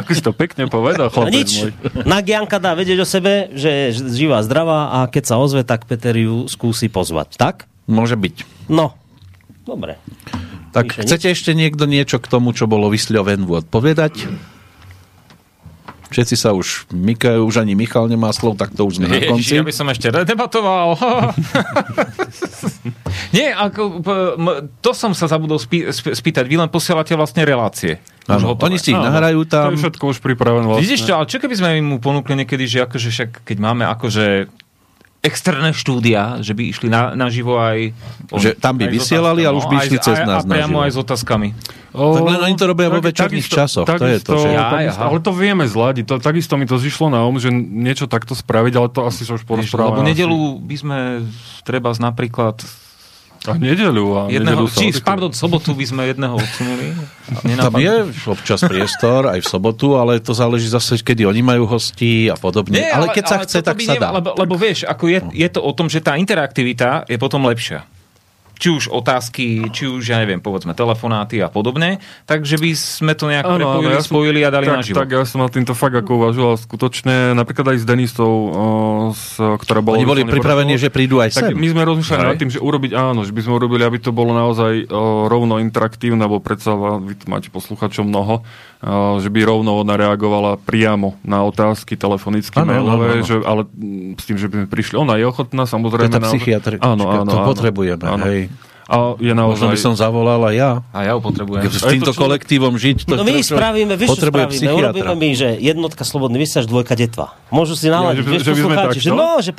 Ako si to pekne povedal, chlapec môj. Nak Janka dá vedieť o sebe, že je živá, zdravá, a keď sa ozve, tak Peter ju skúsi pozvať. Tak? Môže byť. No. Dobre. Tak Míše, chcete nič? Ešte niekto niečo k tomu, čo bolo vyslovenú odpovedať? Všetci sa už mykajú, už ani Michal nemá slov, tak to už sme na konci. Ja by som ešte redebatoval. Nie, ako, to som sa zabudol spýtať. Vy len posielate vlastne relácie. Ano, oni si ich nahrajú tam. To je všetko už pripravené vlastne. Vidíš to, ale čo keby sme mu ponúkli niekedy, že akože však, keď máme akože externé štúdia, že by išli naživo aj... Že tam by vysielali, ale už by išli cez nás naživo. A priamo aj s otázkami. Tak len oni to robia vo večerných časoch. To je to, že... Ale to vieme zladiť. Takisto mi to zišlo na om, že niečo takto spraviť, ale to asi sa už porozprávame. Lebo nedelu by sme trebárs napríklad... A sobotu by sme jedného odsunuli. Tam je občas priestor, aj v sobotu, ale to záleží zase, kedy oni majú hostí a podobne. Nie, ale keď sa chce, tak sa dá. Lebo vieš, ako je to o tom, že tá interaktivita je potom lepšia. Či už otázky, či už, ja neviem, povedzme, telefonáty a podobne, takže by sme to nejak spojili a dali naživo. Tak, ja som na týmto fakt ako uvažoval skutočne, napríklad aj s Denisou, ktorá bola... Oni boli pripravení, že prídu aj sem. Tak my sme rozmýšľali nad tým, že by sme urobili, aby to bolo naozaj rovno interaktívne, lebo predsa vy máte posluchačov mnoho, že by rovno ona reagovala priamo na otázky telefonicky, mailové, ale s tým, že by sme prišli. Ona je ochotná, samozrejme... To je tá psychiatrička, to potrebujeme, hej. A je naozaj... Možno by som zavolal aj ja. A ja ho potrebujem. S týmto kolektívom žiť... To my spravíme, vieš čo spravíme? Urobíme my, že jednotka Slobodný vysielač, dvojka Detva. Môžu si naladiť, vieš, poslucháči, že no, že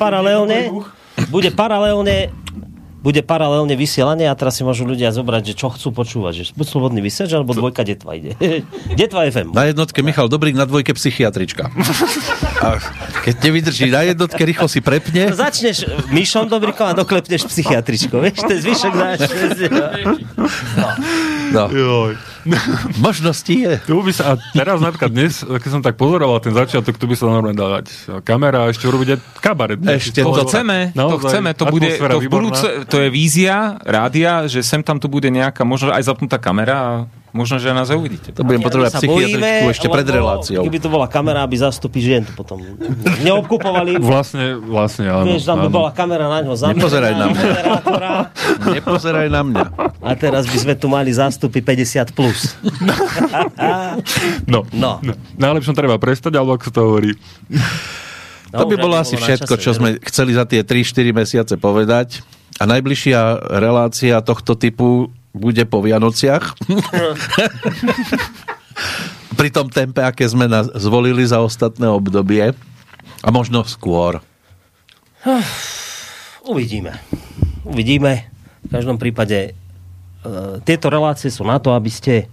paralelne vysielanie a teraz si môžu ľudia zobrať, že čo chcú počúvať. Že buď Slobodný vysielač, alebo dvojka Detva ide. Detva FM. Na jednotke Michal Dobrík, na dvojke psychiatrička. A keď nevydrží na jednotke, rýchlo si prepne. Začneš Mišom Dobríkom a doklepneš psychiatričkou. Vieš, to je zvyšok náš. No. Možnosti je. A teraz napríklad dnes, keď som tak pozoroval ten začiatok, tu by sa normálne dávať kamera a ešte urobiť aj kabaret. Ešte to chceme. To bude v budúce, to je vízia rádia, že sem tam tu bude nejaká, možno aj zapnutá kamera a možno, že nás aj uvidíte. To budem potrebovať psychiatričku ešte pred reláciou. Keby to bola kamera, aby zastupy žien to potom neobkupovali. Vlastne áno. Vieš, tam by bola kamera na ňo zamierená. Nepozeraj na mňa. A teraz by sme tu mali zástupy 50+. No. Najlepšom treba prestať, alebo ako sa to hovorí. To by bolo asi všetko, čo sme chceli za tie 3-4 mesiace povedať. A najbližšia relácia tohto typu bude po Vianociach. Pri tom tempe, aké sme zvolili za ostatné obdobie. A možno skôr. Uvidíme. V každom prípade tieto relácie sú na to, aby ste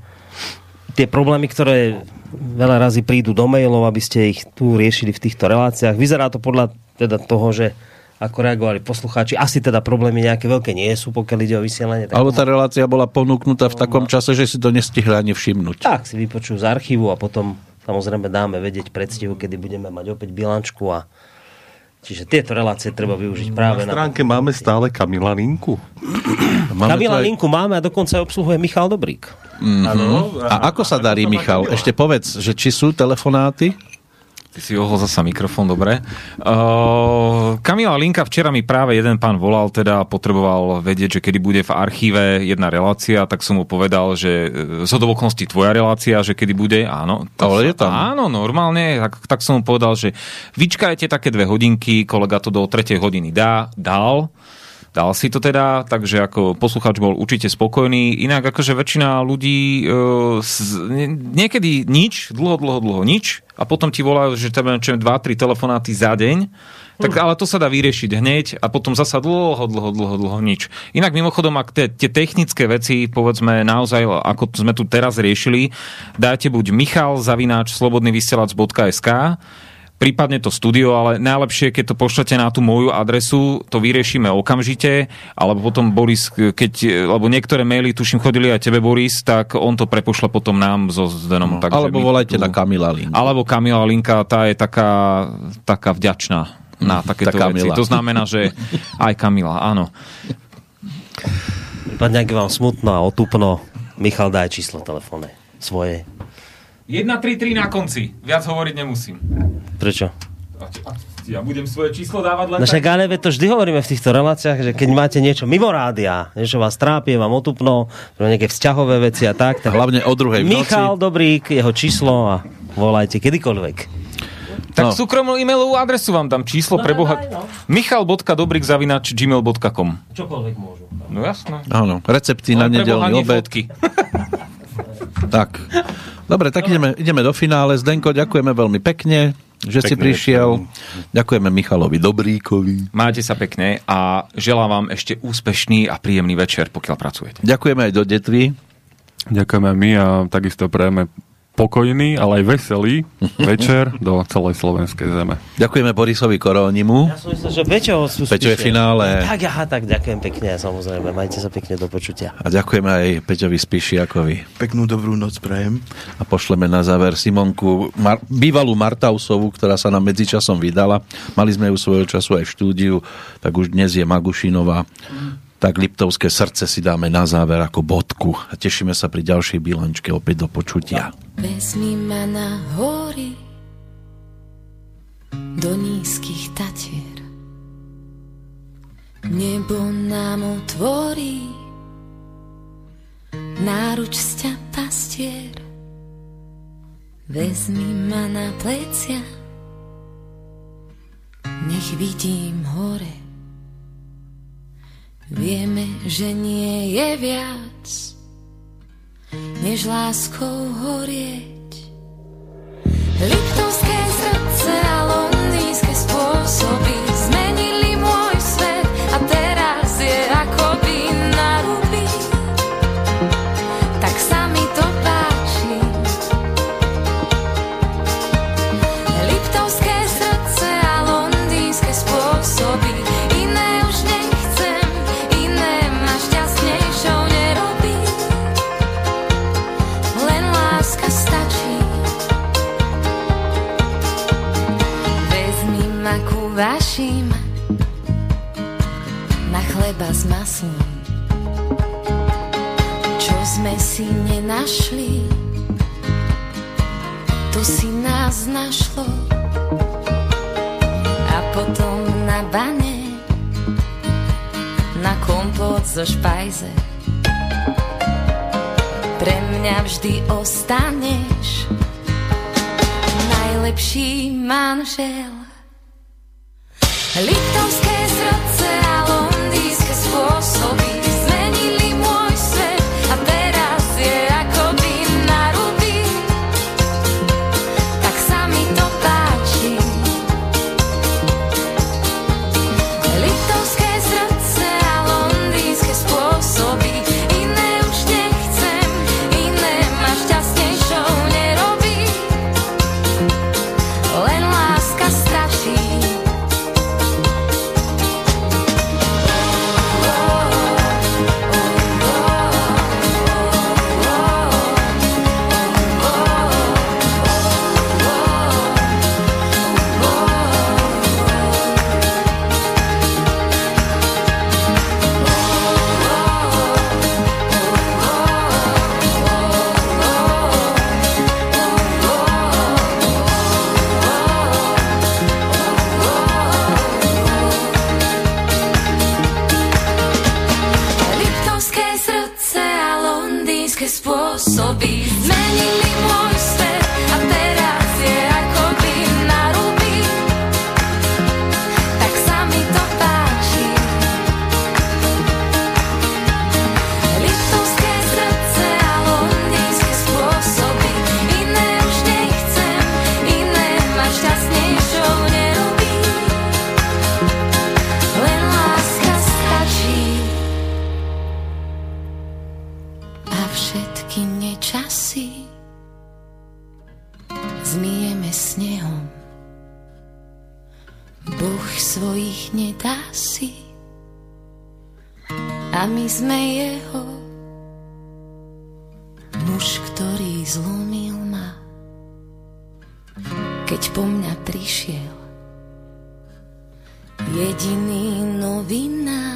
tie problémy, ktoré veľa razy prídu do mailov, aby ste ich tu riešili v týchto reláciách. Vyzerá to podľa teda toho, že ako reagovali poslucháči. Asi teda problémy nejaké veľké nie sú, pokiaľ ide o vysielanie. Alebo tá relácia bola ponúknutá v takom čase, že si to nestihli ani všimnúť. Tak, si vypočujú z archívu a potom samozrejme dáme vedieť predstihu, kedy budeme mať opäť bilančku. Čiže tieto relácie treba využiť práve na... stránke máme stále Kamila Linku. Kamila Linku máme a dokonca obsluhuje Michal Dobrík. Mm-hmm. A ako sa darí, Michal? Ešte povedz, že či sú telefonáty? Ty si ohol zasa mikrofón, dobre. Kamila Linka, včera mi práve jeden pán volal, teda potreboval vedieť, že kedy bude v archíve jedna relácia, tak som mu povedal, že zo do okolností tvoja relácia, že kedy bude, áno. Ale je tam. Áno, normálne, tak som mu povedal, že vyčkajte také 2 hodinky, kolega to do 3. hodiny dal si to teda, takže ako poslucháč bol určite spokojný. Inak akože väčšina ľudí niekedy nič, dlho nič a potom ti volajú, že tam 2-3 telefonáty za deň. Tak, ale to sa dá vyriešiť hneď a potom zasa dlho nič. Inak mimochodom, ak tie technické veci, povedzme naozaj, ako sme tu teraz riešili, dajte buď michal@slobodnyvysielac.sk, prípadne to studio, ale najlepšie, keď to pošlete na tú moju adresu, to vyriešime okamžite, alebo potom Boris, lebo niektoré maily, tuším, chodili aj tebe, Boris, tak on to prepošle potom nám so Zdenom. No, alebo volajte na Kamila Linku. Alebo Kamila Linka, tá je taká vďačná na takéto veci. To znamená, že aj Kamila, áno. Prípadne, ak je vám smutno a otupno, Michal, daj číslo telefónne svoje. 133 na konci. Viac hovoriť nemusím. Prečo? Ja budem svoje číslo dávať len tak. Však ale to vždy hovoríme v týchto reláciách, že keď máte niečo mimo rádia, niečo vás trápi, vám otupno, nejaké vzťahové veci a tak. Tak hlavne o 2:00 v noci. Michal Dobrík, jeho číslo a volajte kedykoľvek. Tak súkromnú e-mailovú adresu vám dám číslo pre Boha. michal.dobrik@gmail.com. Čokoľvek môžu. No jasné. Áno, recepty na nedeľný obed. Tak. Dobre, tak ideme do finále. Zdenko, ďakujeme veľmi pekne, že si prišiel. Ďakujeme Michalovi Dobríkovi. Máte sa pekne a želám vám ešte úspešný a príjemný večer, pokiaľ pracujete. Ďakujeme aj do Detvy. Ďakujeme my a takisto prejeme pokojný, ale aj veselý večer do celej slovenskej zeme. Ďakujeme Borisovi Korónimu. Ja som myslel, že Peťo je v finále. Tak ďakujem pekne, samozrejme. Majte sa pekne, do počutia. A ďakujeme aj Peťovi Spíšiakovi. Peknú dobrú noc prajem. A pošleme na záver Simonku, bývalú Martausovú, ktorá sa nám medzičasom vydala. Mali sme ju svojho času aj v štúdiu, tak už dnes je Magušinová. Tak Liptovské srdce si dáme na záver ako bodku a tešíme sa pri ďalšej bilančke opäť do počutia. Vezmi ma na hory do nízkych tatier, nebo nám otvorí náruč sťa pastier. Vezmi ma na plecia, nech vidím hore. Vieme, že nie je viac, než láskou horieť. Liptovské srdce a londýnske spôsoby zmenili môj svet a teraz je akoby na ruby. Tak sa mi to páči. Liptovské srdce a londýnske spôsoby iné už nechcem. Ku vašim na chleba s maslom, čo sme si nenašli, to si nás našlo. A potom na bane, na kompot zo špajze, pre mňa vždy ostaneš najlepší manžel. Liptovské srdce a londýnske spôsoby zmenili môj svet a teraz je akoby na ruby. Tak sa mi to páči. Liptovské srdce a londýnske spôsoby iné už nechcem, iné ma šťastnejšou nerobí. Len láska stačí. Oh, ľudské spôsoby zmenili môj svet a teraz je akoby na ruby. Tak sa mi to páči. Liptovské srdce a londýnske spôsoby, iné už nechcem, iné ma šťastnejšou nerobí. Len láska stačí. A všetky nečasy zmijeme snehom. Boh svojich nedá si a my sme jeho. Muž, ktorý zlomil ma, keď po mňa prišiel. Jediný novinár,